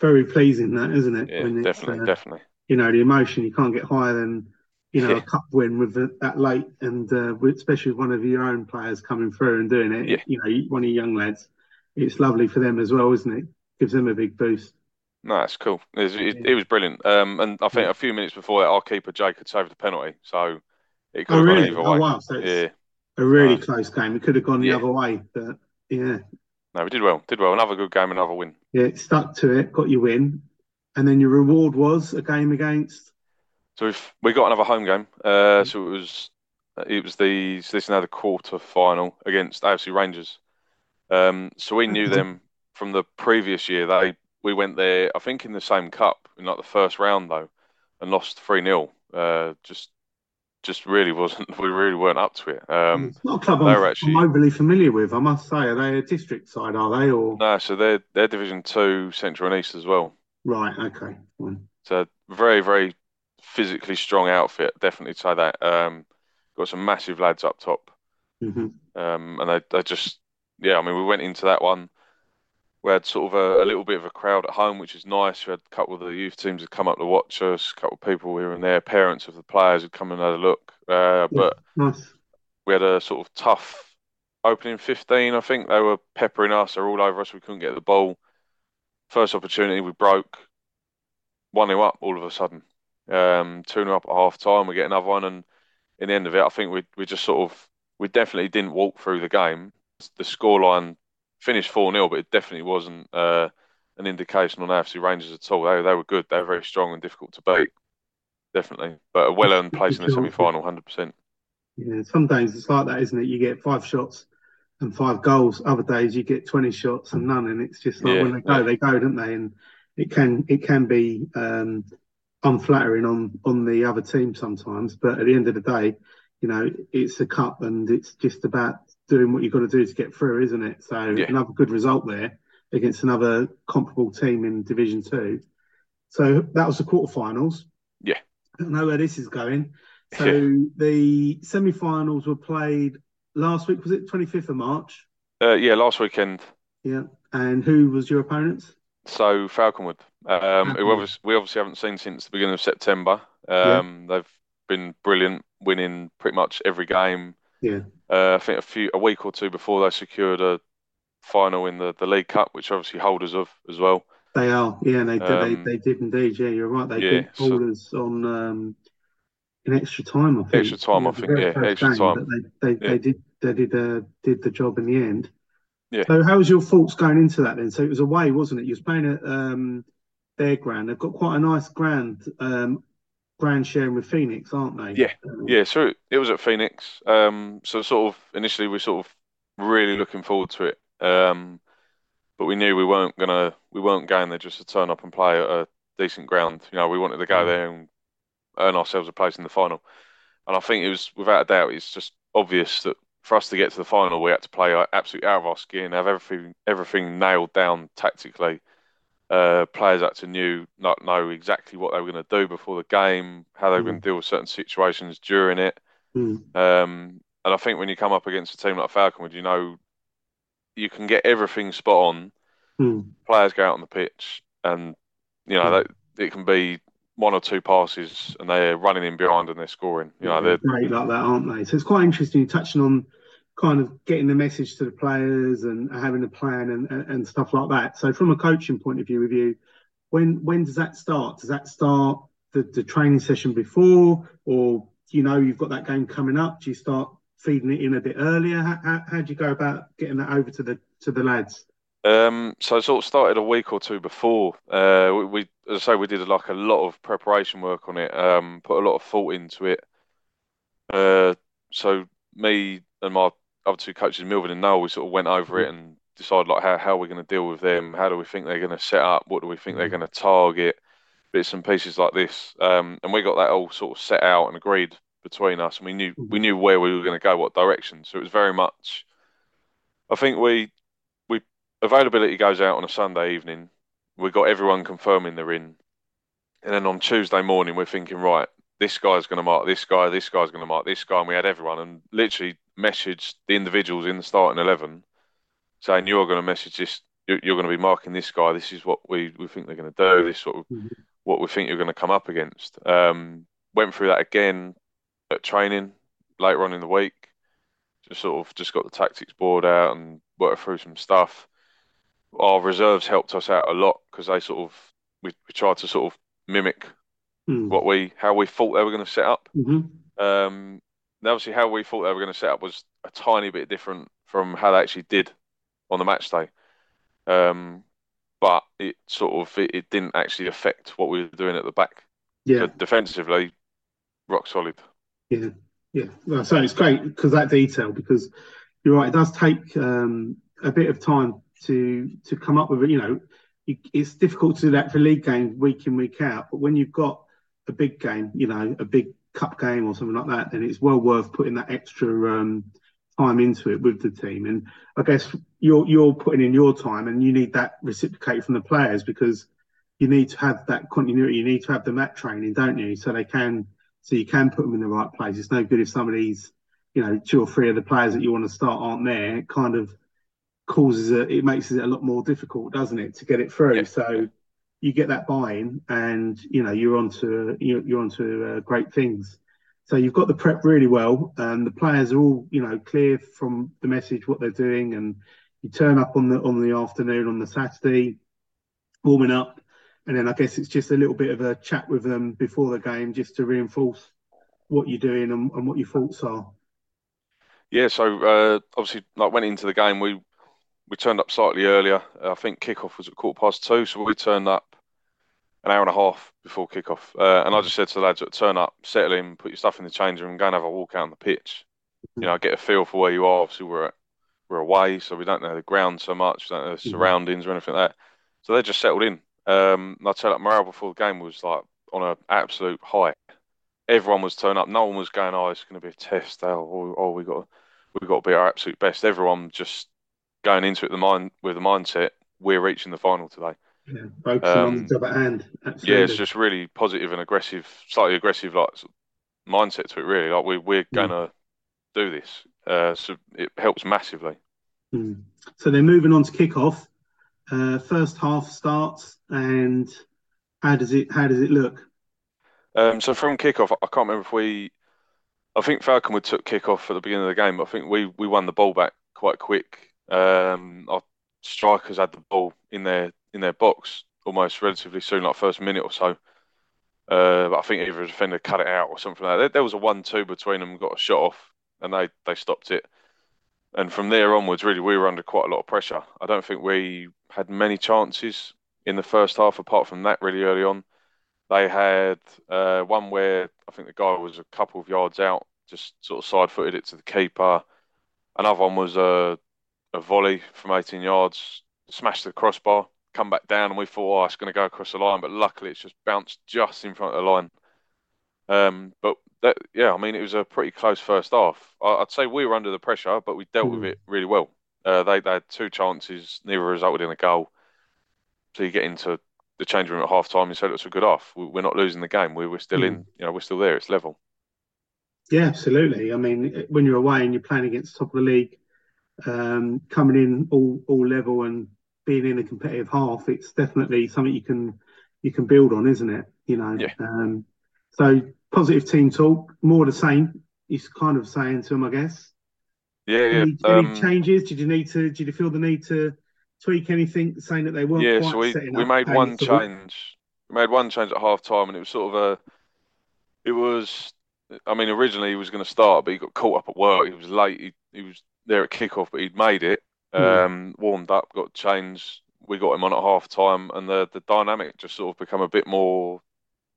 Very pleasing, that, isn't it? Yeah, when definitely, uh, definitely. You know, the emotion, you can't get higher than, you know, yeah. a cup win with the, that late, and uh, especially with one of your own players coming through and doing it, yeah. you know, one of your young lads. It's lovely for them as well, isn't it? Gives them a big boost. No, it's cool. It was, it, it was brilliant. Um, and I think yeah. a few minutes before that, our keeper, Jake, had saved the penalty. So it could oh, have really? gone either way. Oh, wow. So it's yeah. a really uh, close game. It could have gone the yeah. other way, but yeah. No, we did well. Did well. Another good game, another win. Yeah, stuck to it, got your win. And then your reward was a game against? So we've, we got another home game. Uh, mm-hmm. So it was it was the, so this is now the quarter final against A F C Rangers. Um, so we knew them from the previous year. They We went there, I think, in the same cup, in like the first round, though, and lost three nil. Uh, just just really wasn't, we really weren't up to it. Um, it's not a club I'm, actually, I'm overly familiar with, I must say. Are they a district side, are they? Or No, so they're, they're Division two, Central and East as well. Right, okay. So very, very physically strong outfit, definitely say that. Um, got some massive lads up top. Mm-hmm. Um, and they, they just, yeah, I mean, we went into that one. We had sort of a, a little bit of a crowd at home, which is nice. We had a couple of the youth teams that come up to watch us, a couple of people here and there, parents of the players had come and had a look. Uh, yeah, but nice. We had a sort of tough opening fifteen, I think. They were peppering us. They were all over us. We couldn't get the ball. First opportunity, we broke one nil up all of a sudden. Um, two nil up at half time, we get another one, and in the end of it, I think we we just sort of we definitely didn't walk through the game. The scoreline finished four nil, but it definitely wasn't uh, an indication on A F C Rangers at all. They they were good, they were very strong and difficult to beat, definitely. But a well earned place in the semi final, one hundred percent. Yeah, sometimes it's like that, isn't it? You get five shots and five goals. Other days you get twenty shots and none, and it's just like yeah, when they go, yeah. they go, don't they? And it can it can be um, unflattering on on the other team sometimes. But at the end of the day, you know, it's a cup, and it's just about doing what you've got to do to get through, isn't it? So yeah. another good result there against another comparable team in Division Two. So that was the quarterfinals. Yeah, I don't know where this is going. So yeah. the semi-finals were played last week. Was it twenty-fifth of March? Uh, yeah, last weekend. Yeah, and who was your opponents? So Falconwood, um, who obviously, we obviously haven't seen since the beginning of September. Um, yeah. They've been brilliant, winning pretty much every game. Yeah, uh, I think a few a week or two before they secured a final in the, the League Cup, which are obviously holders of as well. They are, yeah, they um, they, they did indeed. Yeah, you're right. They yeah, did holders so, on. Um, In extra time, I think. Extra time, I think. Yeah, extra time. They, they, yeah. they did, they did, uh, did the job in the end. Yeah. So, how was your thoughts going into that then? So it was away, wasn't it? You was playing at um, their ground. They've got quite a nice ground, um, ground sharing with Phoenix, aren't they? Yeah, um, yeah. So it, it was at Phoenix. Um, so sort of initially we sort of really looking forward to it, um, but we knew we weren't gonna, we weren't going there just to turn up and play at a decent ground. You know, we wanted to go there and earn ourselves a place in the final. And I think it was, without a doubt, it's just obvious that for us to get to the final, we had to play like, absolutely out of our skin, have everything everything nailed down tactically. Uh, players had to knew, not know exactly what they were going to do before the game, how they were mm. going to deal with certain situations during it. Mm. Um, and I think when you come up against a team like Falconwood, you know, you can get everything spot on. Mm. Players go out on the pitch and, you know, mm. they, it can be one or two passes and they're running in behind and they're scoring. You know, they're great like that, aren't they? So it's quite interesting touching on kind of getting the message to the players and having a plan and, and, and stuff like that. So from a coaching point of view with you, when when does that start? Does that start the, the training session before, or you know you've got that game coming up? Do you start feeding it in a bit earlier? How, how, how do you go about getting that over to the to the lads? Um, so it sort of started a week or two before. Uh, we, we, as I say, we did like a lot of preparation work on it, um, put a lot of thought into it. Uh, so me and my other two coaches, Milvin and Noel, we sort of went over it and decided like how, how we're going to deal with them, how do we think they're going to set up, what do we think they're going to target, bits and pieces like this. Um, and we got that all sort of set out and agreed between us, and we knew, we knew where we were going to go, what direction. So it was very much, I think we... availability goes out on a Sunday evening. We got everyone confirming they're in. And then on Tuesday morning, we're thinking, right, this guy's going to mark this guy, this guy's going to mark this guy. And we had everyone and literally messaged the individuals in the starting eleven saying, you're going to message this, you're going to be marking this guy. This is what we, we think they're going to do. This is what, mm-hmm. what we think you're going to come up against. Um, went through that again at training later on in the week. Just sort of just got the tactics board out and worked through some stuff. Our reserves helped us out a lot because they sort of we, we tried to sort of mimic mm. what we how we thought they were going to set up. Mm-hmm. Um, and obviously, how we thought they were going to set up was a tiny bit different from how they actually did on the match day. Um, but it sort of it, it didn't actually affect what we were doing at the back. Yeah, so defensively, rock solid. Yeah, yeah. Well, so it's great because that detail because you're right. It does take um, a bit of time to to come up with it. You know, it's difficult to do that for league games week in, week out, but when you've got a big game, you know, a big cup game or something like that, then it's well worth putting that extra um, time into it with the team. And I guess you're you're putting in your time and you need that reciprocated from the players because you need to have that continuity, you need to have the mat training, don't you? So they can, so you can put them in the right place. It's no good if somebody's, you know, two or three of the players that you want to start aren't there. It kind of causes it, it makes it a lot more difficult, doesn't it, to get it through? Yeah. So you get that buy-in, and you know you're onto you're, you're onto uh, great things. So you've got the prep really well, and the players are all you know clear from the message what they're doing, and you turn up on the on the afternoon on the Saturday, warming up. And then I guess it's just a little bit of a chat with them before the game, just to reinforce what you're doing and, and what your thoughts are. Yeah, so uh, obviously, like went into the game, we we turned up slightly earlier. I think kickoff was at quarter past two, so we turned up an hour and a half before kickoff. Uh, and I just said to the lads, turn up, settle in, put your stuff in the changing room, go and have a walk out on the pitch. Mm-hmm. You know, get a feel for where you are. Obviously, we're at, we're away, so we don't know the ground so much, we don't know the surroundings mm-hmm. or anything like that. So they just settled in. Um, and I tell you, like, morale before the game was like on an absolute high. Everyone was turned up. No one was going, oh, it's going to be a test. Oh, oh we got, we got to be our absolute best. Everyone just going into it the mind with the mindset we're reaching the final today. Yeah, focusing um, on the job at hand. Absolutely. Yeah, it's just really positive and aggressive, slightly aggressive like mindset to it. Really, like we we're going to yeah. do this. Uh, so it helps massively. Mm. So they're moving on to kickoff. Uh, first half starts, and how does it how does it look? Um, so from kickoff, I can't remember if we. I think Falconwood took kickoff at the beginning of the game, but I think we we won the ball back quite quick. Um, our strikers had the ball in their in their box almost relatively soon, like first minute or so. Uh, but I think either a defender cut it out or something like that. There was a one-two between them, got a shot off, and they they stopped it. And from there onwards, really, we were under quite a lot of pressure. I don't think we had many chances in the first half, apart from that, really early on. They had uh, one where I think the guy was a couple of yards out, just sort of side-footed it to the keeper. Another one was a, a volley from eighteen yards, smashed the crossbar, come back down, and we thought, oh, it's going to go across the line. But luckily, it's just bounced just in front of the line. Um, but, that, yeah, I mean, it was a pretty close first half. I, I'd say we were under the pressure, but we dealt mm. with it really well. Uh, they, they had two chances, neither resulted in a goal. So you get into the change room at half time, you said it was a good half. We're not losing the game. We're still in, you know, we're still there. It's level. Yeah, absolutely. I mean, when you're away and you're playing against top of the league, um, coming in all all level and being in a competitive half, it's definitely something you can you can build on, isn't it? You know. Yeah. Um, so positive team talk, more the same. He's kind of saying to him, I guess. Yeah. Any, yeah. any um, changes? Did you need to? Did you feel the need to? Tweak anything, saying that they weren't yeah, quite so we, setting up. Yeah, so we made one sort of... change. We made one change at half time, and it was sort of a. It was, I mean, originally he was going to start, but he got caught up at work. He was late. He, he was there at kickoff, but he'd made it. Um, yeah. Warmed up, got changed. We got him on at half time, and the the dynamic just sort of become a bit more.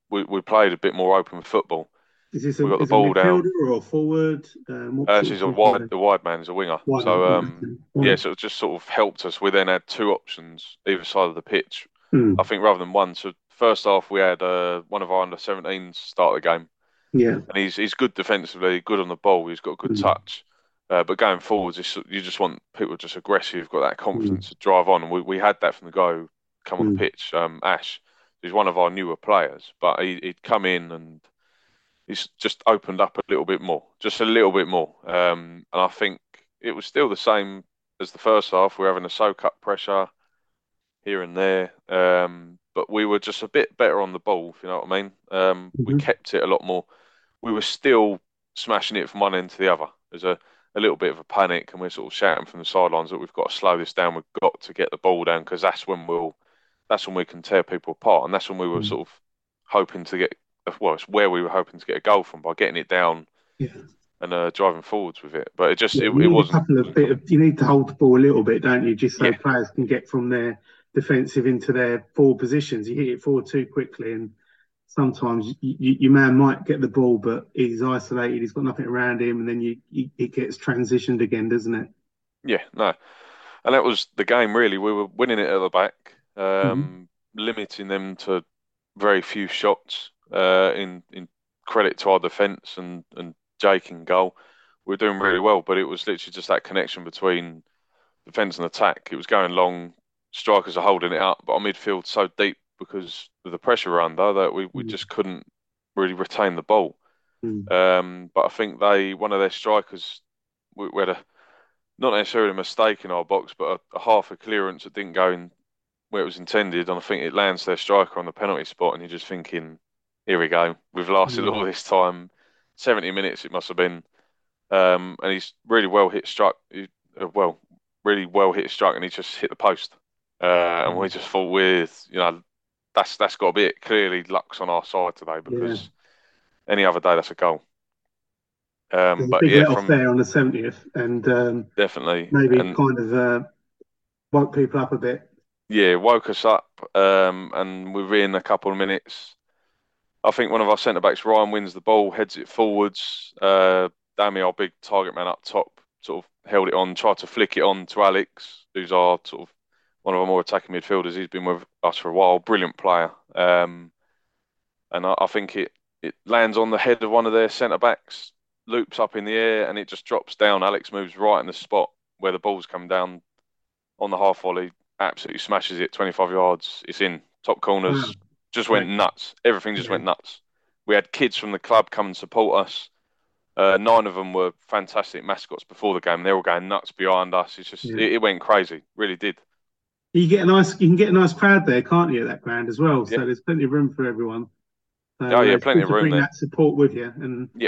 We we played a bit more open football. Is this a, we got is the ball a midfielder down. Or forward? Um, uh, she's a wide, the wide man is a winger. Wide so, um, yeah, so it just sort of helped us. We then had two options either side of the pitch, mm. I think, rather than one. So, first half, we had uh, one of our under seventeens start the game. Yeah. And he's he's good defensively, good on the ball. He's got a good mm. touch. Uh, but going forwards, it's, you just want people just aggressive, got that confidence mm. to drive on. And we, we had that from the guy who come on mm. the pitch, um, Ash. He's one of our newer players, but he, he'd come in and it's just opened up a little bit more, just a little bit more. Um, and I think it was still the same as the first half. We were having to soak up pressure here and there. Um, but we were just a bit better on the ball, if you know what I mean. Um, mm-hmm. We kept it a lot more. We were still smashing it from one end to the other. There's a, a little bit of a panic, and we're sort of shouting from the sidelines that we've got to slow this down. We've got to get the ball down, because that's when we'll, that's when we can tear people apart. And that's when we were mm-hmm. sort of hoping to get, well, it's where we were hoping to get a goal from, by getting it down yeah. and uh, driving forwards with it. But it just, yeah, it, it wasn't... A couple of bit of, you need to hold the ball a little bit, don't you? Just so yeah. players can get from their defensive into their forward positions. You hit it forward too quickly, and sometimes you, you, your man might get the ball, but he's isolated, he's got nothing around him, and then you, you it gets transitioned again, doesn't it? Yeah, no. And that was the game, really. We were winning it at the back, um, mm-hmm. limiting them to very few shots. Uh, in, in credit to our defence and, and Jake in goal, we were doing really well, but it was literally just that connection between defence and attack. It was going long, strikers are holding it up, but our midfield's so deep because of the pressure we're under that we, we mm. just couldn't really retain the ball. Mm. Um, but I think they, one of their strikers, we, we had a, not necessarily a mistake in our box, but a, a half a clearance that didn't go in where it was intended, and I think it lands their striker on the penalty spot, and you're just thinking, here we go. We've lasted all this time. seventy minutes it must have been. Um, and he's really well hit struck. He, uh, well, really well hit struck, and he just hit the post. Uh, and we just thought, with you know, that's that's got to be it. Clearly, luck's on our side today, because yeah. any other day that's a goal. Um, but yeah, from, off there on the seventieth, and um, definitely maybe and, kind of uh, woke people up a bit. Yeah, woke us up, um, and we were in a couple of minutes. I think one of our centre backs, Ryan, wins the ball, heads it forwards. Uh, Dammy, our big target man up top, sort of held it on, tried to flick it on to Alex, who's our sort of one of our more attacking midfielders. He's been with us for a while, brilliant player. Um, and I, I think it it lands on the head of one of their centre backs, loops up in the air, and it just drops down. Alex moves right in the spot where the ball's come down on the half volley, absolutely smashes it, twenty-five yards, it's in, top corners. Wow. Just went nuts. Everything just yeah. went nuts. We had kids from the club come and support us. Uh, nine of them were fantastic mascots before the game. They were all going nuts behind us. It's just yeah. it, it went crazy. Really did. You get a nice, you can get a nice crowd there, can't you? At that ground as well. Yeah. So there's plenty of room for everyone. Um, oh yeah, plenty of room to bring there. That support with you, and yeah,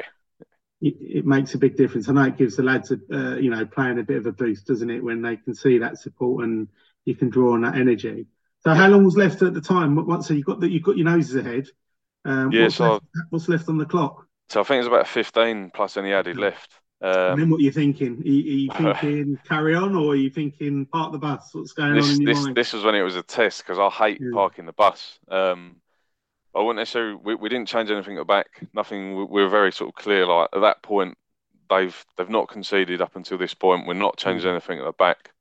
it, it makes a big difference. I know it gives the lads, a, uh, you know, playing a bit of a boost, doesn't it? When they can see that support and you can draw on that energy. So how long was left at the time? Once so you got that, you got your noses ahead. Um, yeah, what's, so left, what's left on the clock? So I think it's about fifteen plus any added left. Um, and then what are you thinking? Are, are you thinking carry on, or are you thinking park the bus? What's going this, on in your this, mind? This was when it was a test, because I hate yeah. parking the bus. Um, I wouldn't necessarily. We, we didn't change anything back. Nothing. We, we were very sort of clear. Like at that point, they've they've not conceded up until this point. We're not changing anything at the back.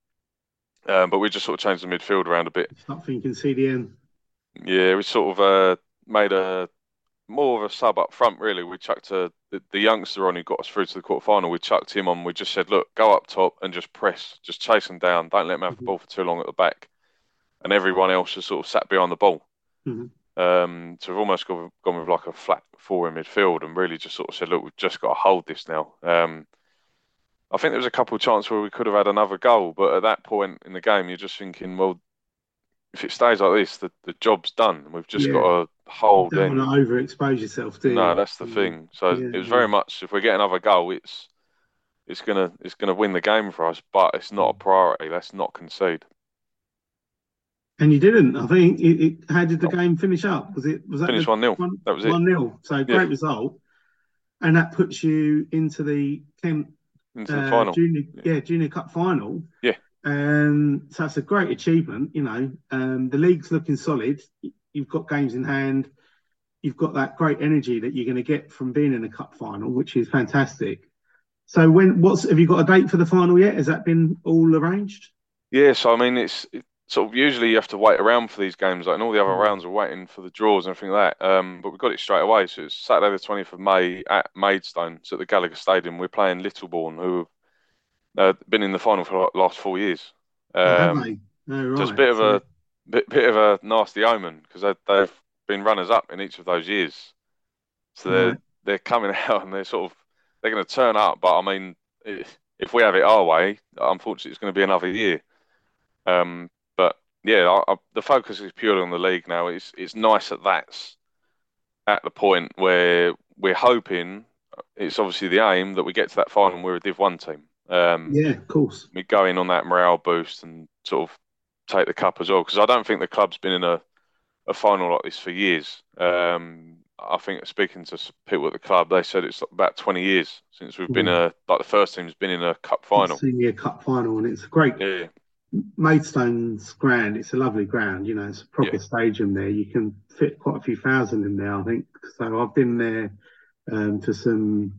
Um, but we just sort of changed the midfield around a bit. Not thinking C D M. Yeah, we sort of uh, made a more of a sub up front, really. We chucked a, the, the youngster on who got us through to the quarterfinal. We chucked him on. We just said, look, go up top and just press. Just chase them down. Don't let them have mm-hmm. the ball for too long at the back. And everyone else just sort of sat behind the ball. Mm-hmm. Um, so we've almost gone, gone with like a flat four in midfield and really just sort of said, look, we've just got to hold this now. Um I think there was a couple of chances where we could have had another goal, but at that point in the game, you're just thinking, well, if it stays like this, the, the job's done. We've just yeah. got to hold in. You don't want to overexpose yourself, do you? No, that's the yeah. thing. So yeah, it was very yeah. much, if we get another goal, it's it's gonna it's gonna win the game for us, but it's not a priority. Let's not concede. And you didn't. I think. It, it, how did the game finish up? Was it was that finished one nil? That was it. One nil. So great yeah. result, and that puts you into the Kent. Into the uh, final. Junior, yeah. yeah, Junior Cup final. Yeah. Um, so that's a great achievement, you know. Um, the league's looking solid. You've got games in hand. You've got that great energy that you're going to get from being in a cup final, which is fantastic. So when what's have you got a date for the final yet? Has that been all arranged? Yeah, so I mean, it's it, sort of usually you have to wait around for these games, like, and all the other rounds are waiting for the draws and everything like that. Um, but we got it straight away. So it's Saturday the twentieth of May at Maidstone, so at the Gallagher Stadium. We're playing Littleborn, who have uh, been in the final for the last four years. Um, oh, right. Just a bit of a bit, bit of a nasty omen, because they, they've been runners up in each of those years. So they're right. they're coming out and they're sort of they're going to turn up. But I mean, if we have it our way, unfortunately, it's going to be another year. Um. Yeah, I, I, the focus is purely on the league now. It's it's nice that that's at the point where we're hoping, it's obviously the aim, that we get to that final and we're a Div one team. Um, yeah, of course. We go in on that morale boost and sort of take the cup as well, because I don't think the club's been in a, a final like this for years. Um, I think speaking to people at the club, they said it's about twenty years since we've yeah. been a, like the first team's been in a cup final. Senior cup final, and it's great. Yeah. Maidstone's ground, it's a lovely ground, you know, it's a proper yeah. stadium there. You can fit quite a few thousand in there, I think. So I've been there um, to some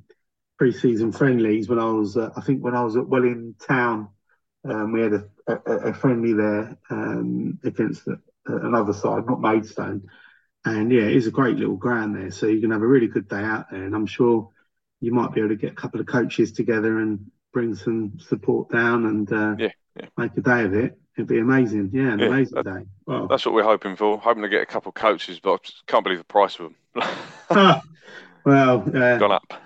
pre-season friendlies when I was, uh, I think when I was at Welling Town, um, we had a, a, a friendly there um, against the, another side, not Maidstone. And yeah, it's a great little ground there. So you can have a really good day out there. And I'm sure you might be able to get a couple of coaches together and bring some support down and uh, yeah. Yeah. Make a day of it. It'd be amazing. Yeah, an yeah, amazing that, day. Wow. That's what we're hoping for. Hoping to get a couple of coaches, but I just can't believe the price of them. well, uh, gone up.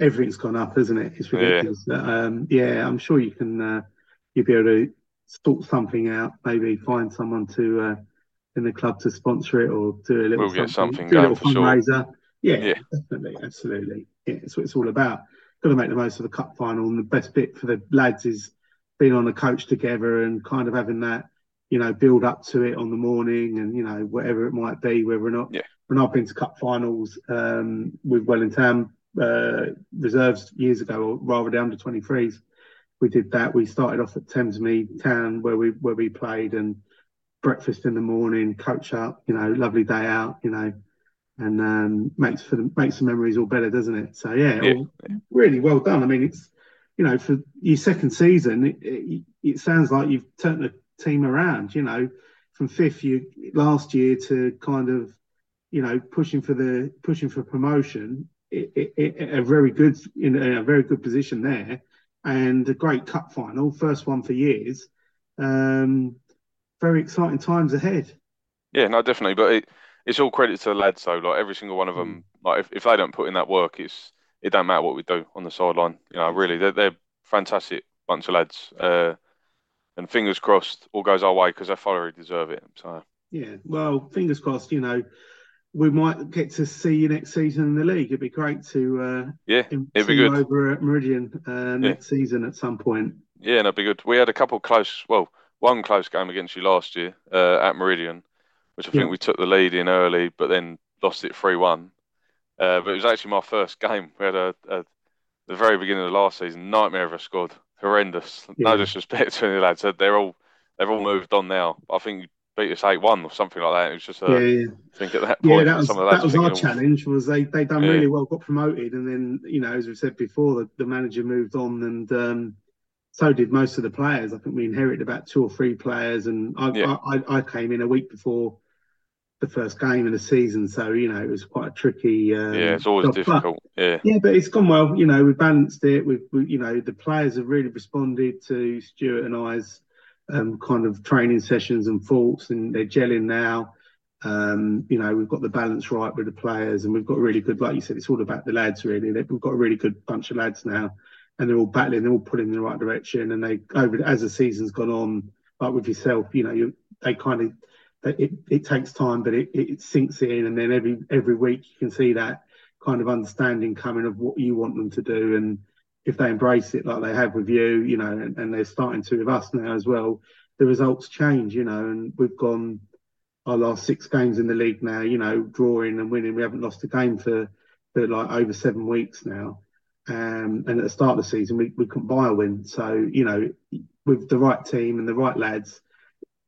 Everything's gone up, isn't it? It's ridiculous. Yeah, um, yeah I'm sure you can. Uh, you'll be able to sort something out. Maybe find someone to uh, in the club to sponsor it, or do a little. We'll something, get something do a little fundraiser. Sure. Yeah, yeah, definitely, absolutely. Yeah, that's what it's all about. Got to make the most of the cup final, and the best bit for the lads is being on the coach together and kind of having that you know, build up to it on the morning and, you know, whatever it might be, whether or not. Yeah. When I've been to cup finals um, with Welling Town uh, Reserves years ago, or rather the under twenty-threes, we did that. We started off at Thamesmead Town where we where we played, and breakfast in the morning, coach up, you know, lovely day out, you know, and um, makes for the, makes the memories all better, doesn't it? So yeah, yeah. All, really well done. I mean, it's, you know, for your second season, it, it, it sounds like you've turned the team around. You know, from fifth you last year to kind of, you know, pushing for the pushing for promotion. It, it, it, a very good in a very good position there, and a great cup final, first one for years. Um, very exciting times ahead. Yeah, no, definitely, but it, it's all credit to the lads. So, like every single one of them, like if, if they don't put in that work, it's it don't matter what we do on the sideline. You know, really, they're they're fantastic bunch of lads. Uh, and fingers crossed, all goes our way because they thoroughly deserve it. So yeah, well, fingers crossed. You know, we might get to see you next season in the league. It'd be great to uh, yeah, it'd be good over at Meridian uh, next yeah. season at some point. Yeah, and no, it'd be good. We had a couple close. Well. One close game against you last year uh, at Meridian, which I think yeah. we took the lead in early, but then lost it three one. Uh, but it was actually my first game. We had a, a the very beginning of the last season, nightmare of a squad, horrendous. Yeah. No disrespect to any lads. They're all they've all moved on now. I think you beat us eight one or something like that. It was just a, yeah, yeah. I think at that point, yeah, that was, some of the lads that was our challenge. Was they they done yeah. really well, got promoted, and then, you know, as we said before, the, the manager moved on and. Um, So did most of the players. I think we inherited about two or three players, and I, yeah. I, I came in a week before the first game of the season. So, you know, it was quite a tricky. Um, yeah, it's always job. difficult. But, yeah, yeah, but it's gone well. You know, we balanced it. We've, we, you know, the players have really responded to Stuart and I's um, kind of training sessions and thoughts, and they're gelling now. Um, you know, we've got the balance right with the players, and we've got really good. Like you said, it's all about the lads, really. We've got a really good bunch of lads now. And they're all battling, they're all pulling in the right direction. And they, over as the season's gone on, like with yourself, you know, you they kind of, it, it takes time, but it, it sinks in. And then every every week you can see that kind of understanding coming of what you want them to do. And if they embrace it like they have with you, you know, and, and they're starting to with us now as well, the results change, you know. And we've gone our last six games in the league now, you know, drawing and winning. We haven't lost a game for, for like over seven weeks now. Um, and at the start of the season, we, we couldn't buy a win. So, you know, with the right team and the right lads,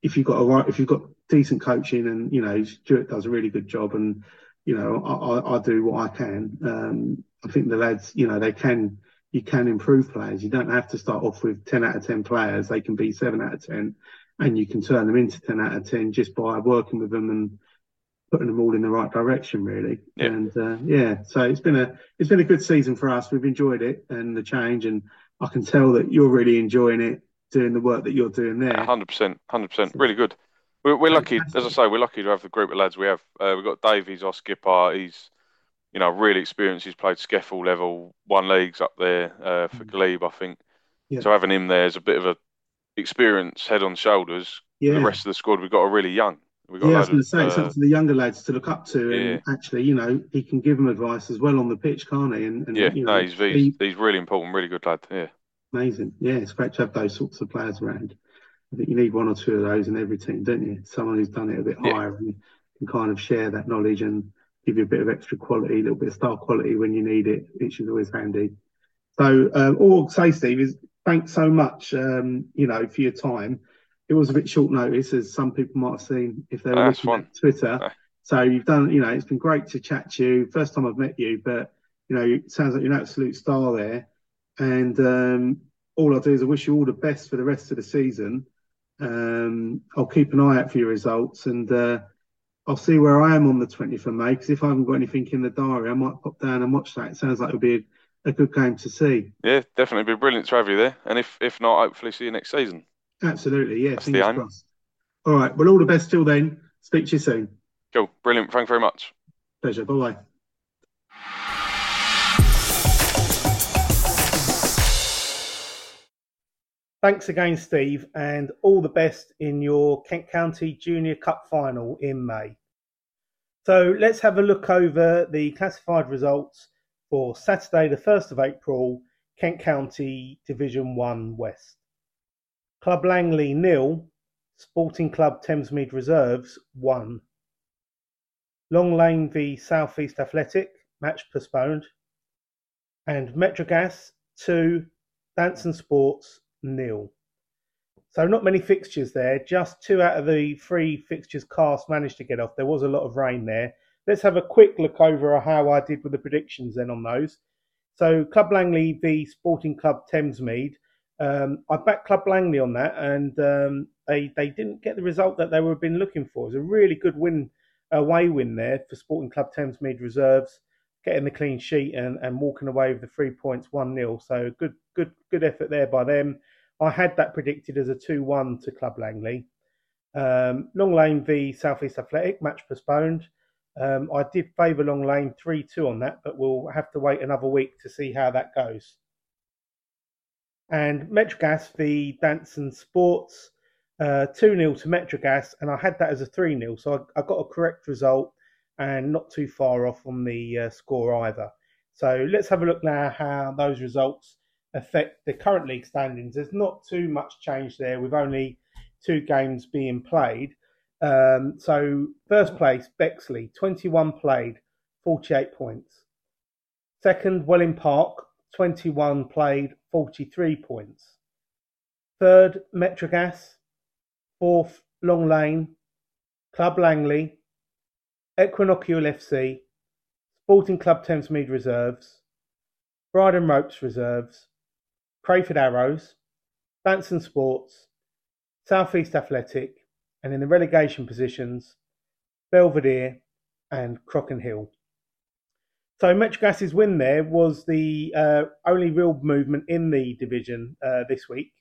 if you've got a right, if you've got decent coaching, and, you know, Stuart does a really good job, and, you know, I, I, I do what I can. Um, I think the lads, you know, they can, you can improve players. You don't have to start off with ten out of ten players. They can be seven out of ten, and you can turn them into ten out of ten just by working with them and putting them all in the right direction, really. Yeah. And uh, yeah, so it's been a it's been a good season for us. We've enjoyed it and the change, and I can tell that you're really enjoying it, doing the work that you're doing there. one hundred percent, one hundred percent, really good. We're, we're lucky, as I say, we're lucky to have the group of lads we have. Uh, we've got Dave, he's our skipper. He's, you know, really experienced. He's played scaffold level one leagues up there uh, for Glebe, I think. Yeah. So having him there is a bit of a experience head on shoulders. Yeah. The rest of the squad we've got are really young. Yeah, I was going to say, it's up to the younger lads to look up to, and yeah. actually, you know, he can give them advice as well on the pitch, can't he? And, and yeah, you know, no, he's, he's, he's really important, really good lad, yeah. Amazing. Yeah, it's great to have those sorts of players around. I think you need one or two of those in every team, don't you? Someone who's done it a bit yeah. higher and can kind of share that knowledge and give you a bit of extra quality, a little bit of star quality when you need it, which is always handy. So um, all I'll say, Steve, is thanks so much, um, you know, for your time. It was a bit short notice, as some people might have seen if they were That's looking at Twitter. No. So you've done, you know, it's been great to chat to you. First time I've met you, but, you know, it sounds like you're an absolute star there. And um, all I'll do is I wish you all the best for the rest of the season. Um, I'll keep an eye out for your results, and uh, I'll see where I am on the twentieth of May, because if I haven't got anything in the diary, I might pop down and watch that. It sounds like it'll be a, a good game to see. Yeah, definitely. It'd be brilliant to have you there. And if, if not, hopefully see you next season. Absolutely, yeah. That's fingers crossed. All right. Well, all the best till then. Speak to you soon. Cool. Brilliant. Thank you very much. Pleasure. Bye-bye. Thanks again, Steve, and all the best in your Kent County Junior Cup final in May. So let's have a look over the classified results for Saturday, the first of April, Kent County Division one West. Club Langley nil, Sporting Club Thamesmead Reserves one. Long Lane v Southeast Athletic, match postponed. And Metrogas two, Danson Sports nil. So not many fixtures there, just two out of the three fixtures cast managed to get off. There was a lot of rain there. Let's have a quick look over how I did with the predictions then on those. So Club Langley v Sporting Club Thamesmead. Um, I backed Club Langley on that, and um, they they didn't get the result that they were been looking for. It was a really good win, away win there for Sporting Club Thamesmead Reserves, getting the clean sheet and, and walking away with the three points, one nil. So good good good effort there by them. I had that predicted as a two one to Club Langley. Um, Long Lane v Southeast Athletic, match postponed. Um, I did favour Long Lane three two on that, but we'll have to wait another week to see how that goes. And Metrogas v Danson Sports, uh, two nil to Metrogas, and I had that as a three nil, so I, I got a correct result and not too far off on the uh, score either. So let's have a look now how those results affect the current league standings. There's not too much change there, with only two games being played. Um, so first place, Bexley, twenty-one played, forty-eight points. Second, Welling Park, twenty-one played, forty-three points. Third, Metrogas. Fourth, Long Lane. Club Langley. Equinoctial F C. Sporting Club Thamesmead Reserves. Bridon Ropes Reserves. Crayford Arrows. Danson Sports. Southeast Athletic. And in the relegation positions, Belvedere and Crockenhill. So Metrogas's win there was the uh, only real movement in the division uh, this week.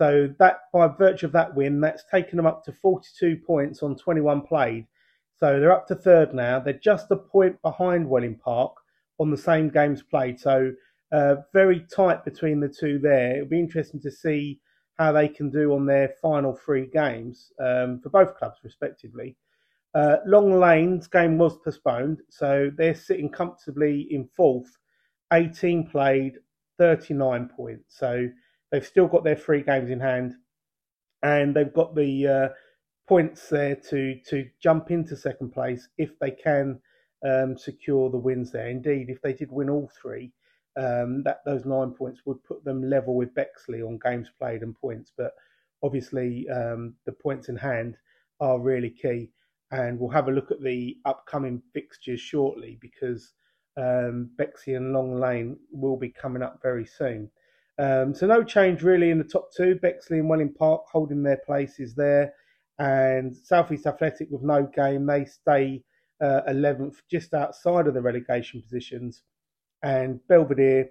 So that, by virtue of that win, that's taken them up to forty-two points on twenty-one played. So they're up to third now. They're just a point behind Welling Park on the same games played. So uh, very tight between the two there. It'll be interesting to see how they can do on their final three games um, for both clubs, respectively. Uh, Long Lane's game was postponed, so they're sitting comfortably in fourth, eighteen played, thirty-nine points. So they've still got their three games in hand, and they've got the uh, points there to, to jump into second place if they can um, secure the wins there. Indeed, if they did win all three, Um, that those nine points would put them level with Bexley on games played and points, but obviously um, the points in hand are really key, and we'll have a look at the upcoming fixtures shortly, because um, Bexley and Long Lane will be coming up very soon. Um, so no change really in the top two. Bexley and Welling Park holding their places there, and Southeast Athletic with no game, they stay uh, eleventh, just outside of the relegation positions. And Belvedere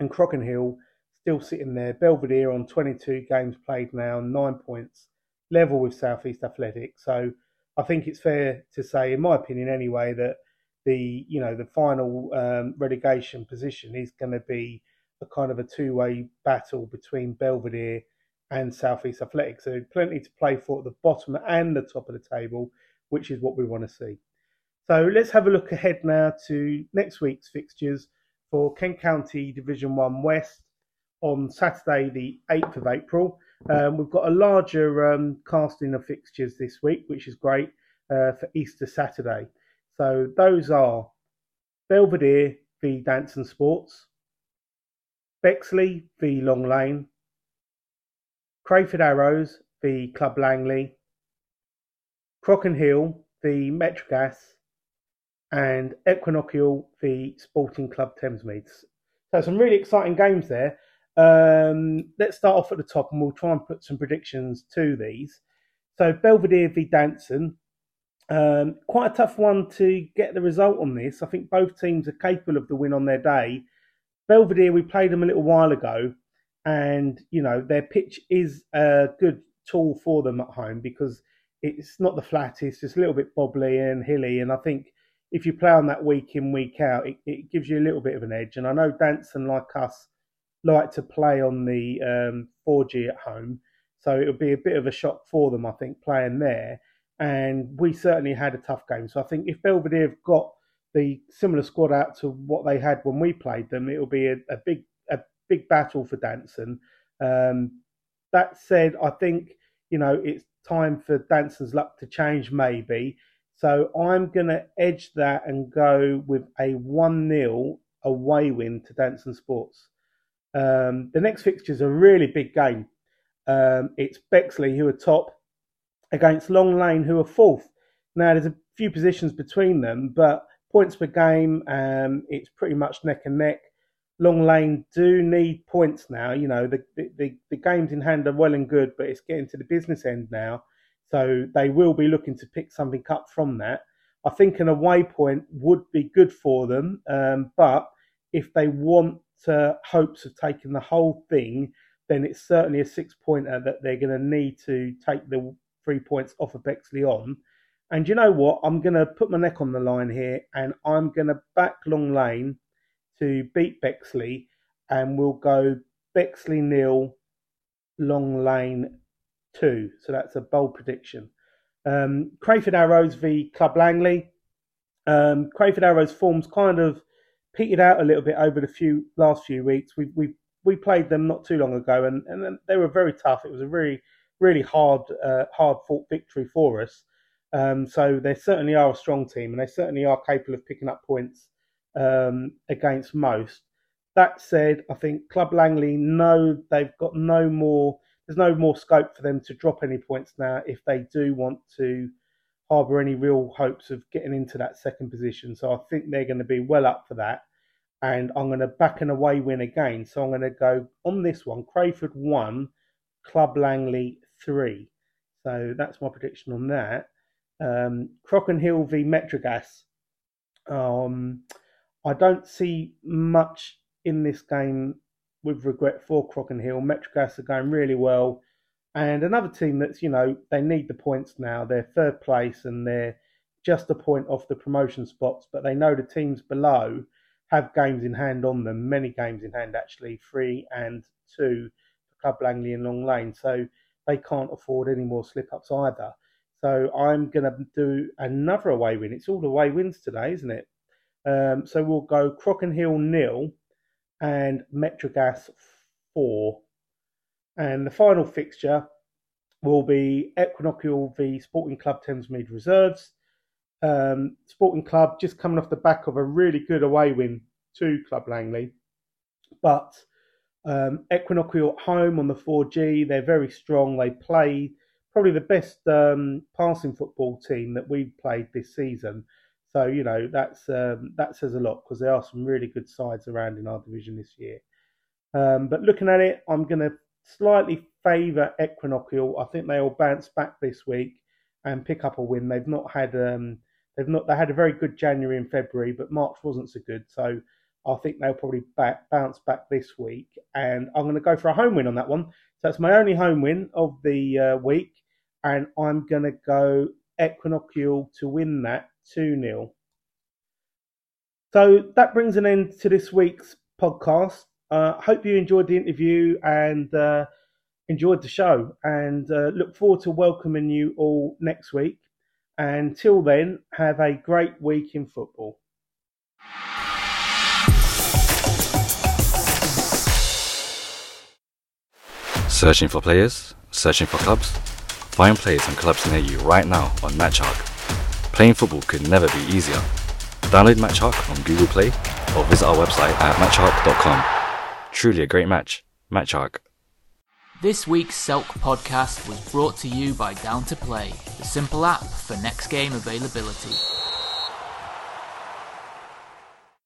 and Crockenhill still sitting there. Belvedere on twenty-two games played now, nine points, level with Southeast Athletic. So I think it's fair to say, in my opinion anyway, that the you know the final um, relegation position is going to be a kind of a two-way battle between Belvedere and Southeast Athletic. So plenty to play for at the bottom and the top of the table, which is what we want to see. So let's have a look ahead now to next week's fixtures for Kent County Division one West on Saturday the eighth of April. Um, we've got a larger um, casting of fixtures this week, which is great uh, for Easter Saturday. So those are Belvedere v Danson Sports, Bexley v Long Lane, Crayford Arrows v Club Langley, Crockenhill v Metrogas, and Equinoctial v Sporting Club Thamesmead. So some really exciting games there. Um, let's start off at the top, and we'll try and put some predictions to these. So Belvedere v Danson, um, quite a tough one to get the result on this. I think both teams are capable of the win on their day. Belvedere, we played them a little while ago, and you know their pitch is a good tool for them at home, because it's not the flattest, it's a little bit bobbly and hilly, and I think if you play on that week in, week out, it, it gives you a little bit of an edge. And I know Danson, like us, like to play on the um, four G at home. So it'll be a bit of a shock for them, I think, playing there. And we certainly had a tough game. So I think if Belvedere have got the similar squad out to what they had when we played them, it'll be a, a big a big battle for Danson. Um, that said, I think, you know, it's time for Danson's luck to change maybe. So I'm going to edge that and go with a one nil away win to Danson Sports. Um, the next fixture is a really big game. Um, it's Bexley, who are top, against Long Lane, who are fourth. Now, there's a few positions between them, but points per game, um, it's pretty much neck and neck. Long Lane do need points now. You know, the, the, the games in hand are well and good, but it's getting to the business end now. So they will be looking to pick something up from that. I think an away point would be good for them, um, but if they want uh, hopes of taking the whole thing, then it's certainly a six-pointer that they're going to need to take the three points off of Bexley on. And you know what? I'm going to put my neck on the line here, and I'm going to back Long Lane to beat Bexley, and we'll go Bexley nil, Long Lane two. So that's a bold prediction. Um, Crayford Arrows v Club Langley. Um, Crayford Arrows form's kind of petered out a little bit over the few last few weeks. We we we played them not too long ago, and, and they were very tough. It was a really really hard uh, hard fought victory for us. Um, so they certainly are a strong team, and they certainly are capable of picking up points um, against most. That said, I think Club Langley know they've got no more. There's no more scope for them to drop any points now if they do want to harbour any real hopes of getting into that second position. So I think they're going to be well up for that. And I'm going to back an away win again. So I'm going to go on this one, Crayford one, Club Langley three. So that's my prediction on that. Um, Crockenhill v Metrogas. Um, I don't see much in this game with regret for Crockenhill. Metrogas are going really well. And another team that's, you know, they need the points now. They're third place and they're just a point off the promotion spots. But they know the teams below have games in hand on them, many games in hand actually, three and two for Club Langley and Long Lane. So they can't afford any more slip-ups either. So I'm going to do another away win. It's all away wins today, isn't it? Um, so we'll go Crockenhill nil and Metrogas four. And the final fixture will be Equinoctial v Sporting Club Thamesmead Reserves. Um, Sporting Club just coming off the back of a really good away win to Club Langley. But um, Equinoctial at home on the four G, they're very strong. They play probably the best um, passing football team that we've played this season. So, you know, that's um, that says a lot because there are some really good sides around in our division this year. Um, but looking at it, I'm going to slightly favour Equinoctial. I think they'll bounce back this week and pick up a win. They've not had um, they've not they had a very good January and February, but March wasn't so good. So I think they'll probably back, bounce back this week. And I'm going to go for a home win on that one. So that's my only home win of the uh, week, and I'm going to go Equinoctial to win that two nil. So that brings an end to this week's podcast. Uh, hope you enjoyed the interview and uh, enjoyed the show, and uh, look forward to welcoming you all next week. And till then, have a great week in football. Searching for players, searching for clubs. Find players and clubs near you right now on Matchark. Playing football could never be easier. Download Matchark on Google Play or visit our website at matchark dot com. Truly a great match. Matchark. This week's Selk podcast was brought to you by Down to Play, the simple app for next game availability.